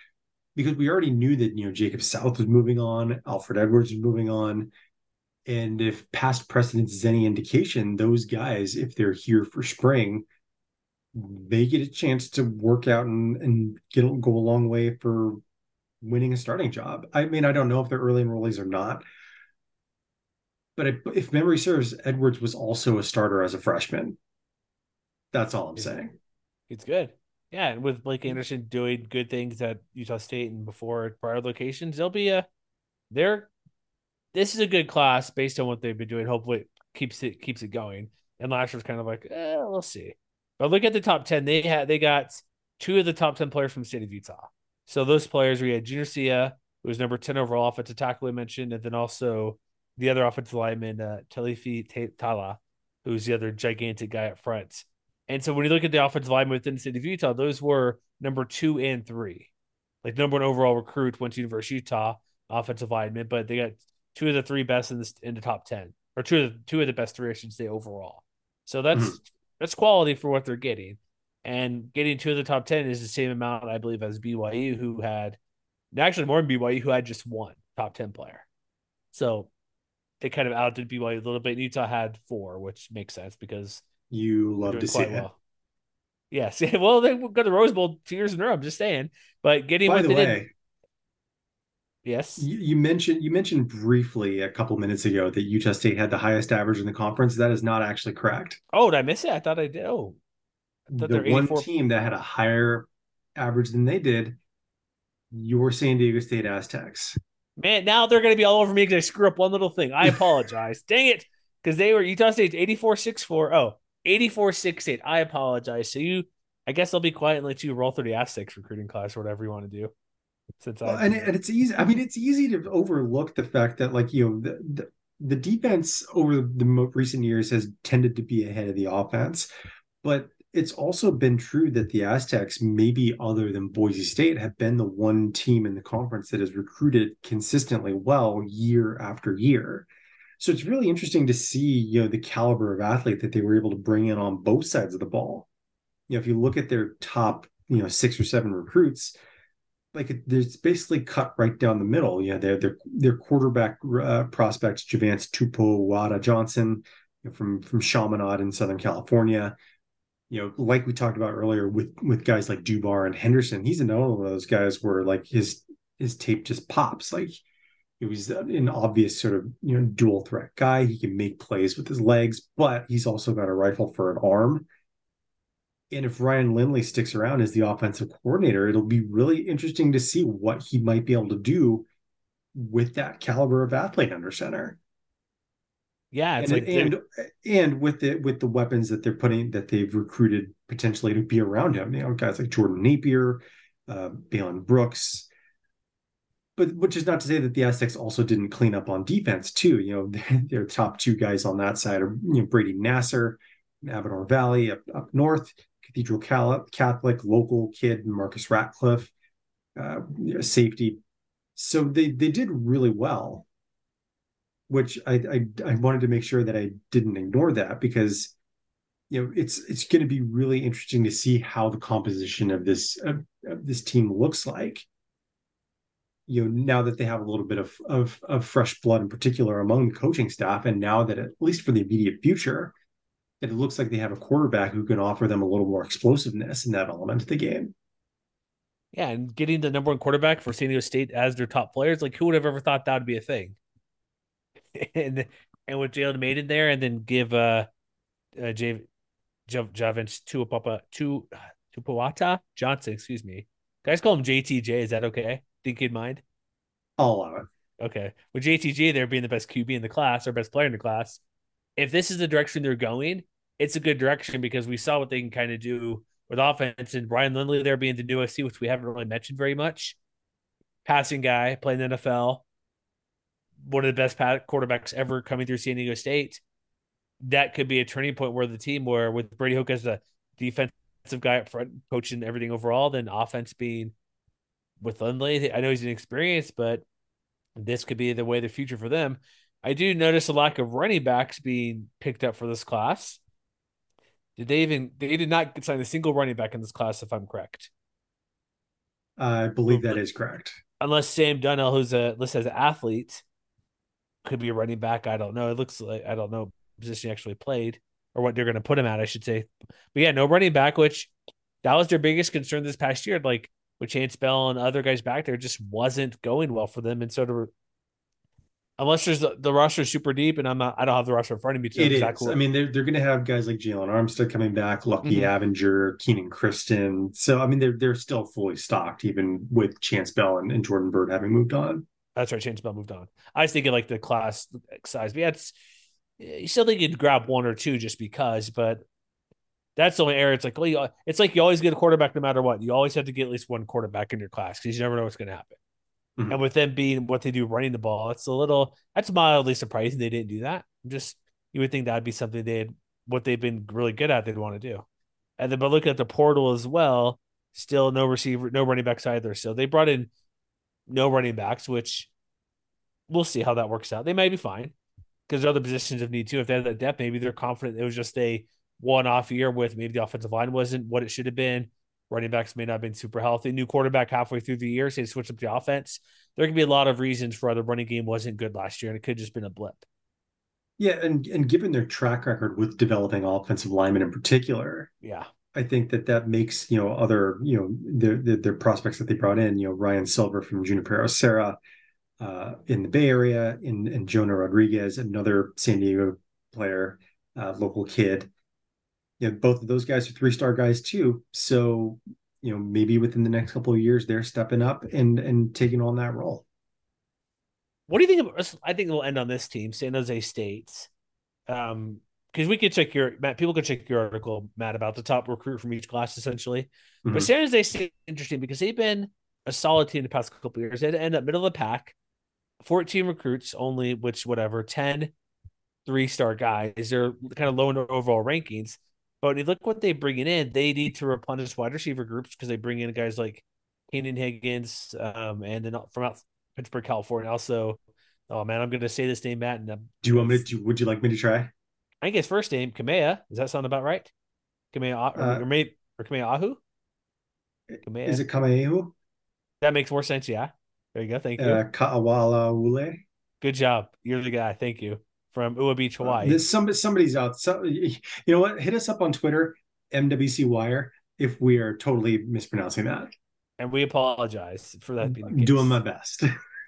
because we already knew that you know Jacob South was moving on, Alfred Edwards was moving on, and if past precedence is any indication, those guys, if they're here for spring, they get a chance to work out and and get go a long way for winning a starting job. I mean, I don't know if they're early enrollees or not, but if, if memory serves, Edwards was also a starter as a freshman. That's all I'm it's, saying. It's good. Yeah. And with Blake Anderson doing good things at Utah State and before prior locations, they'll be a, they're, this is a good class based on what they've been doing. Hopefully it keeps it, keeps it going. And last year was kind of like, eh, we'll see. But look at the top ten. They had, they got two of the top ten players from the state of Utah. So those players, we had Junior Sia, who was number ten overall offensive tackle we mentioned, and then also the other offensive lineman, uh, Talifi Tala, who's the other gigantic guy up front. And so when you look at the offensive lineman within the city of Utah, those were number two and three. Like number one overall recruit went to University of Utah, offensive lineman, but they got two of the three best in the, in the top ten, or two of the, two of the best three, I should say, overall. So that's mm-hmm. that's quality for what they're getting. And getting two of the top ten is the same amount, I believe, as B Y U, who had actually more than B Y U, who had just one top ten player. So they kind of outdid B Y U a little bit. Utah had four, which makes sense because. You love to see it. Well. Yes. Well, they go to the Rose Bowl two years in a row. I'm just saying. But getting by the way, in... yes, you, you mentioned you mentioned briefly a couple minutes ago that Utah State had the highest average in the conference. That is not actually correct. Oh, did I miss it? I thought I did. Oh, I thought the one team that had a higher average than they did, your San Diego State Aztecs. Man, now they're going to be all over me because I screw up one little thing. I apologize. Dang it, because they were Utah State's eighty-four six four. Oh. eighty-four sixty-eight. I apologize. So you, I guess I'll be quiet and let you roll through the Aztecs recruiting class or whatever you want to do. Since well, I and, and it's easy. I mean, it's easy to overlook the fact that, like, you know, the, the, the defense over the most recent years has tended to be ahead of the offense, but it's also been true that the Aztecs, maybe other than Boise State, have been the one team in the conference that has recruited consistently well year after year. So it's really interesting to see, you know, the caliber of athlete that they were able to bring in on both sides of the ball. You know, if you look at their top, you know, six or seven recruits, like there's basically cut right down the middle. You know, their their their quarterback uh, prospects, Javance Tupuola Johnson, you know, from from Chaminade in Southern California. You know, like we talked about earlier with with guys like Dubar and Henderson, he's another one of those guys where like his his tape just pops, like. He was an obvious sort of, you know, dual threat guy. He can make plays with his legs, but he's also got a rifle for an arm. And if Ryan Lindley sticks around as the offensive coordinator, it'll be really interesting to see what he might be able to do with that caliber of athlete under center. Yeah, it's and, like and and with the with the weapons that they're putting that they've recruited potentially to be around him. You know, guys like Jordan Napier, uh, Balen Brooks. But which is not to say that the Aztecs also didn't clean up on defense too. You know, their top two guys on that side are you know, Brady Nasser, Avenor Valley up, up north, Cathedral Catholic, local kid Marcus Ratcliffe, uh, you know, safety. So they they did really well, which I, I I wanted to make sure that I didn't ignore that because you know, it's it's going to be really interesting to see how the composition of this of, of this team looks like. You know, now that they have a little bit of, of of fresh blood, in particular among the coaching staff, and now that, at least for the immediate future, that it looks like they have a quarterback who can offer them a little more explosiveness in that element of the game. Yeah, and getting the number one quarterback for San Diego State as their top players, like, who would have ever thought that would be a thing? and and with Jalen made in there, and then give uh, uh J- J- Javins to a Papa to Tupawata Johnson, excuse me. Guys call him J T J. Is that okay? Think you'd mind? I'll allow it. Okay. With J T J there being the best Q B in the class, or best player in the class, if this is the direction they're going, it's a good direction, because we saw what they can kind of do with offense, and Brian Lindley there being the new O C, which we haven't really mentioned very much. Passing guy, playing the N F L, one of the best quarterbacks ever coming through San Diego State. That could be a turning point where the team, where with Brady Hoke as the defensive guy up front, coaching everything overall, then offense being with Lindley. I know he's inexperienced, but this could be the way of the future for them. I do notice a lack of running backs being picked up for this class. Did they even, they did not sign a single running back in this class, if I'm correct. I believe that is correct. Unless Sam Dunnell, who's a list as an athlete, could be a running back. I don't know. It looks like, I don't know position he actually played, or what they're going to put him at, I should say. But yeah, no running back, which that was their biggest concern this past year. Like, with Chance Bell and other guys back there, just wasn't going well for them. And so to, unless there's the, the roster is super deep, and I'm not, I don't have the roster in front of me. To it exactly is. I mean, they're, they're going to have guys like Jalen Armstead coming back, Lucky mm-hmm. Avinger, Keenan Kristen. So, I mean, they're, they're still fully stocked, even with Chance Bell and, and Jordan Byrd having moved on. That's right. Chance Bell moved on. I was thinking like the class size, but yeah, it's, you still think you'd grab one or two just because, but that's the only area. It's like, well, you, it's like you always get a quarterback no matter what. You always have to get at least one quarterback in your class, because you never know what's going to happen. Mm-hmm. And with them being what they do running the ball, it's a little, that's mildly surprising they didn't do that. Just, you would think that would be something they had, what they've been really good at, they'd want to do. And then, but looking at the portal as well, still no receiver, no running backs either. So they brought in no running backs, which we'll see how that works out. They might be fine, because other positions of need too. If they have that depth, maybe they're confident it was just a one-off year with maybe the offensive line wasn't what it should have been. Running backs may not have been super healthy. New quarterback halfway through the year, so they switched up the offense. There could be a lot of reasons for why the running game wasn't good last year, and it could have just been a blip. Yeah, and and given their track record with developing offensive linemen in particular, yeah, I think that that makes, you know, other, you know, their their, their prospects that they brought in, you know, Ryan Silver from Junipero Serra uh, in the Bay Area, and, and Jonah Rodriguez, another San Diego player, uh, local kid. You know, both of those guys are three-star guys too. So, you know, maybe within the next couple of years, they're stepping up and and taking on that role. What do you think of, I think we'll end on this team, San Jose State. Um, because we could check your, Matt, people could check your article, Matt, about the top recruit from each class, essentially. Mm-hmm. But San Jose State is interesting because they've been a solid team the past couple of years. They had to end up middle of the pack, fourteen recruits only, which whatever, ten three-star guys. They're kind of low in their overall rankings. But when you look what they bring in, they need to replenish wide receiver groups, because they bring in guys like Keenan Higgins um, and then from out Pittsburgh, California. Also, oh man, I'm going to say this name, Matt. And I'm, do you want me to? Would you like me to try? I think his first name, Kamea. Does that sound about right? Kamea or, uh, or, maybe, or Kamea Ahu? Kamea. Is it Kamea? That makes more sense. Yeah, there you go. Thank you. Uh, Kaawala Ule. Good job. You're the guy. Thank you. From Ua Beach, Hawaii. This, somebody, somebody's out. Some, you know what? Hit us up on Twitter, M W wire, if we are totally mispronouncing that. And we apologize for that being the case. Doing my best.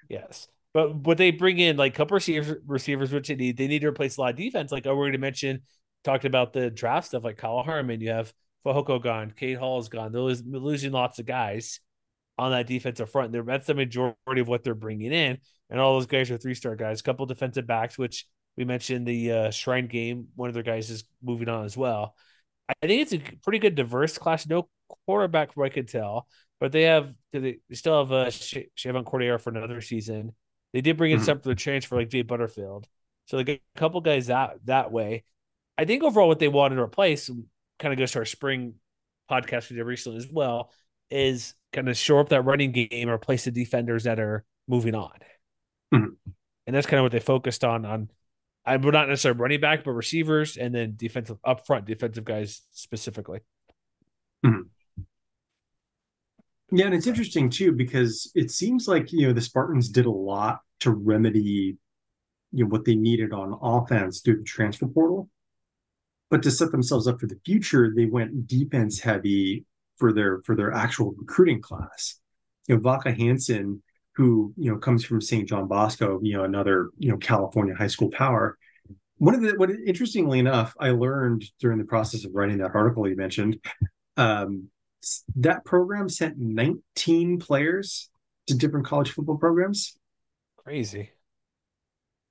Yes. But what they bring in, like, couple receivers, receivers, which they need, they need to replace a lot of defense. Like I already mentioned, talked about the draft stuff, like Kyle Harmon. You have Fahoko gone. Kate Hall's gone. They're losing lots of guys on that defensive front. They're, that's the majority of what they're bringing in. And all those guys are three-star guys. A couple defensive backs, which – we mentioned the uh, Shrine game. One of their guys is moving on as well. I think it's a pretty good diverse class. No quarterback, from what I could tell, but they have they still have uh, Shavon Cordero for another season. They did bring in mm-hmm. some for the transfer, like Jay Butterfield. So they got a couple guys that that way. I think overall, what they wanted to replace, kind of goes to our spring podcast we did recently as well, is kind of shore up that running game, or replace the defenders that are moving on, mm-hmm. and that's kind of what they focused on on. I would not necessarily running back, but receivers and then defensive up front, defensive guys specifically. Mm-hmm. Yeah, and it's interesting too, because it seems like, you know, the Spartans did a lot to remedy, you know, what they needed on offense through the transfer portal. But to set themselves up for the future, they went defense heavy for their for their actual recruiting class. You know, Vaka Hansen, who, you know, comes from Saint John Bosco, you know, another, you know, California high school power. One of the what interestingly enough, I learned during the process of writing that article you mentioned, um, that program sent nineteen players to different college football programs. Crazy.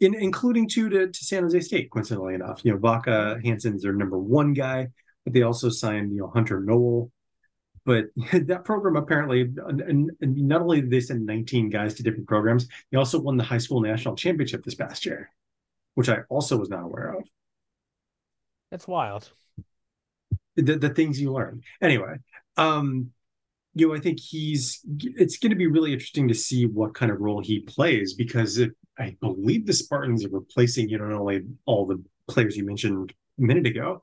In, including two to, to San Jose State, coincidentally enough. You know, Vaca Hansen is their number one guy, but they also signed, you know, Hunter Noel. But that program apparently, and, and not only did they send nineteen guys to different programs, they also won the high school national championship this past year, which I also was not aware of. That's wild. The, the things you learn. Anyway. Um, you know, I think he's, it's going to be really interesting to see what kind of role he plays, because it, I believe the Spartans are replacing, you know, not only all the players you mentioned a minute ago,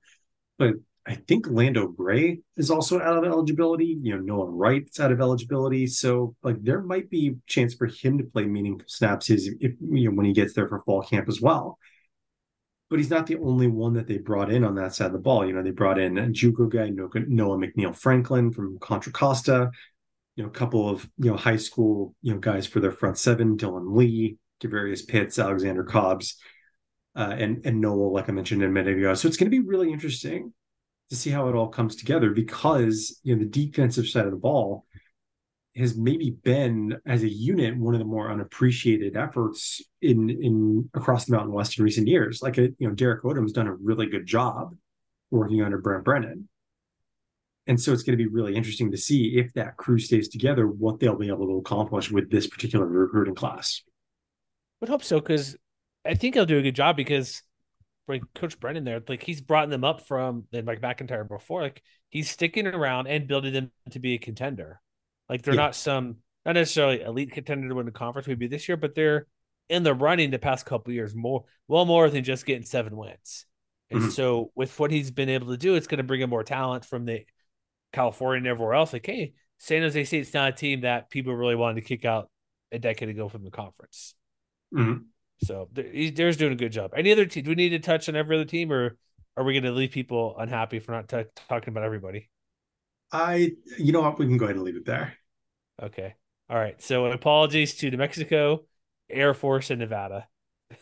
but I think Lando Gray is also out of eligibility. You know, Nolan Wright is out of eligibility. So like there might be a chance for him to play meaningful snaps if, if you know, when he gets there for fall camp as well. But he's not the only one that they brought in on that side of the ball. You know, they brought in a JUCO guy, Noah McNeil Franklin from Contra Costa, you know, a couple of, you know, high school, you know, guys for their front seven, Dylan Lee, Tavarius Pitts, Alexander Cobbs, uh, and, and Noel, like I mentioned a minute ago. So it's going to be really interesting to see how it all comes together, because, you know, the defensive side of the ball has maybe been, as a unit, one of the more unappreciated efforts in in across the Mountain West in recent years. Like, a, you know, Derek Odom's done a really good job working under Brent Brennan. And so it's going to be really interesting to see if that crew stays together, what they'll be able to accomplish with this particular recruiting class. I would hope so, because I think he'll do a good job, because like Coach Brennan there, like he's brought them up from and like McIntyre before. Like he's sticking around and building them to be a contender. Like they're yeah. not some, not necessarily elite contender to win the conference maybe this year, but they're in the running the past couple of years more, well more than just getting seven wins. And mm-hmm. so with what he's been able to do, it's going to bring in more talent from the California and everywhere else. Like, hey, San Jose State's not a team that people really wanted to kick out a decade ago from the conference. Mm-hmm. So there's doing a good job. Any other team? Do we need to touch on every other team, or are we going to leave people unhappy for not t- talking about everybody? I, you know what, we can go ahead and leave it there. Okay. All right. So apologies to New Mexico, Air Force, and Nevada.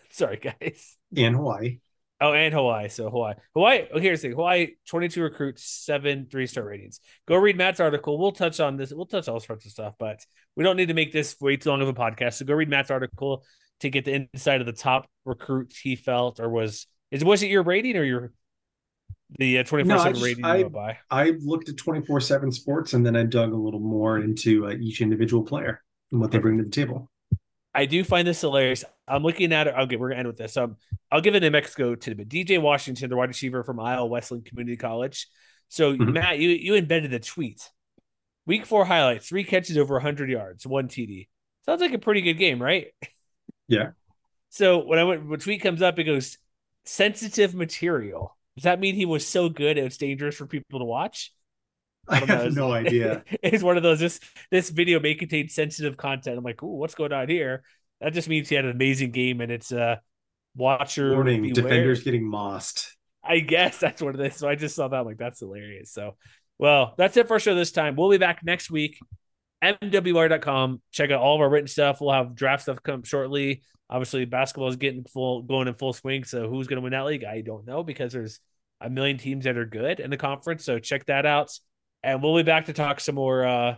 Sorry, guys. And Hawaii. Oh, and Hawaii. So Hawaii. Hawaii. Oh, here's the thing. Hawaii, twenty-two recruits, seven three-star ratings. Go read Matt's article. We'll touch on this. We'll touch all sorts of stuff, but we don't need to make this way too long of a podcast. So go read Matt's article to get the insight of the top recruits he felt or was. Is was it your rating or your the twenty-four seven rating I, you by? I looked at twenty-four seven sports, and then I dug a little more into uh, each individual player and what they bring to the table. I do find this hilarious. I'm looking at it. Okay, we're going to end with this. Um, I'll give it New Mexico to D J Washington, the wide receiver from Iowa Wesleyan Community College. So, mm-hmm. Matt, you, you embedded a tweet. Week four highlight, three catches over one hundred yards, one T D. Sounds like a pretty good game, right? Yeah. So when I went, when tweet comes up, it goes, sensitive material. Does that mean he was so good it was dangerous for people to watch? I have those. No idea. It's one of those, this this video may contain sensitive content. I'm like, ooh, what's going on here? That just means he had an amazing game, and it's a uh, watcher. Warning, beware. Defenders getting mossed. I guess that's what it is. So I just saw that. I'm like, that's hilarious. So, well, that's it for our show this time. We'll be back next week. M W wire dot com. Check out all of our written stuff. We'll have draft stuff come shortly. Obviously, basketball is getting full, going in full swing. So who's going to win that league? I don't know, because there's a million teams that are good in the conference. So check that out. And we'll be back to talk some more, uh,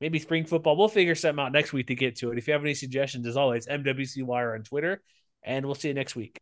maybe spring football. We'll figure something out next week to get to it. If you have any suggestions, as always, M W C Wire on Twitter. And we'll see you next week.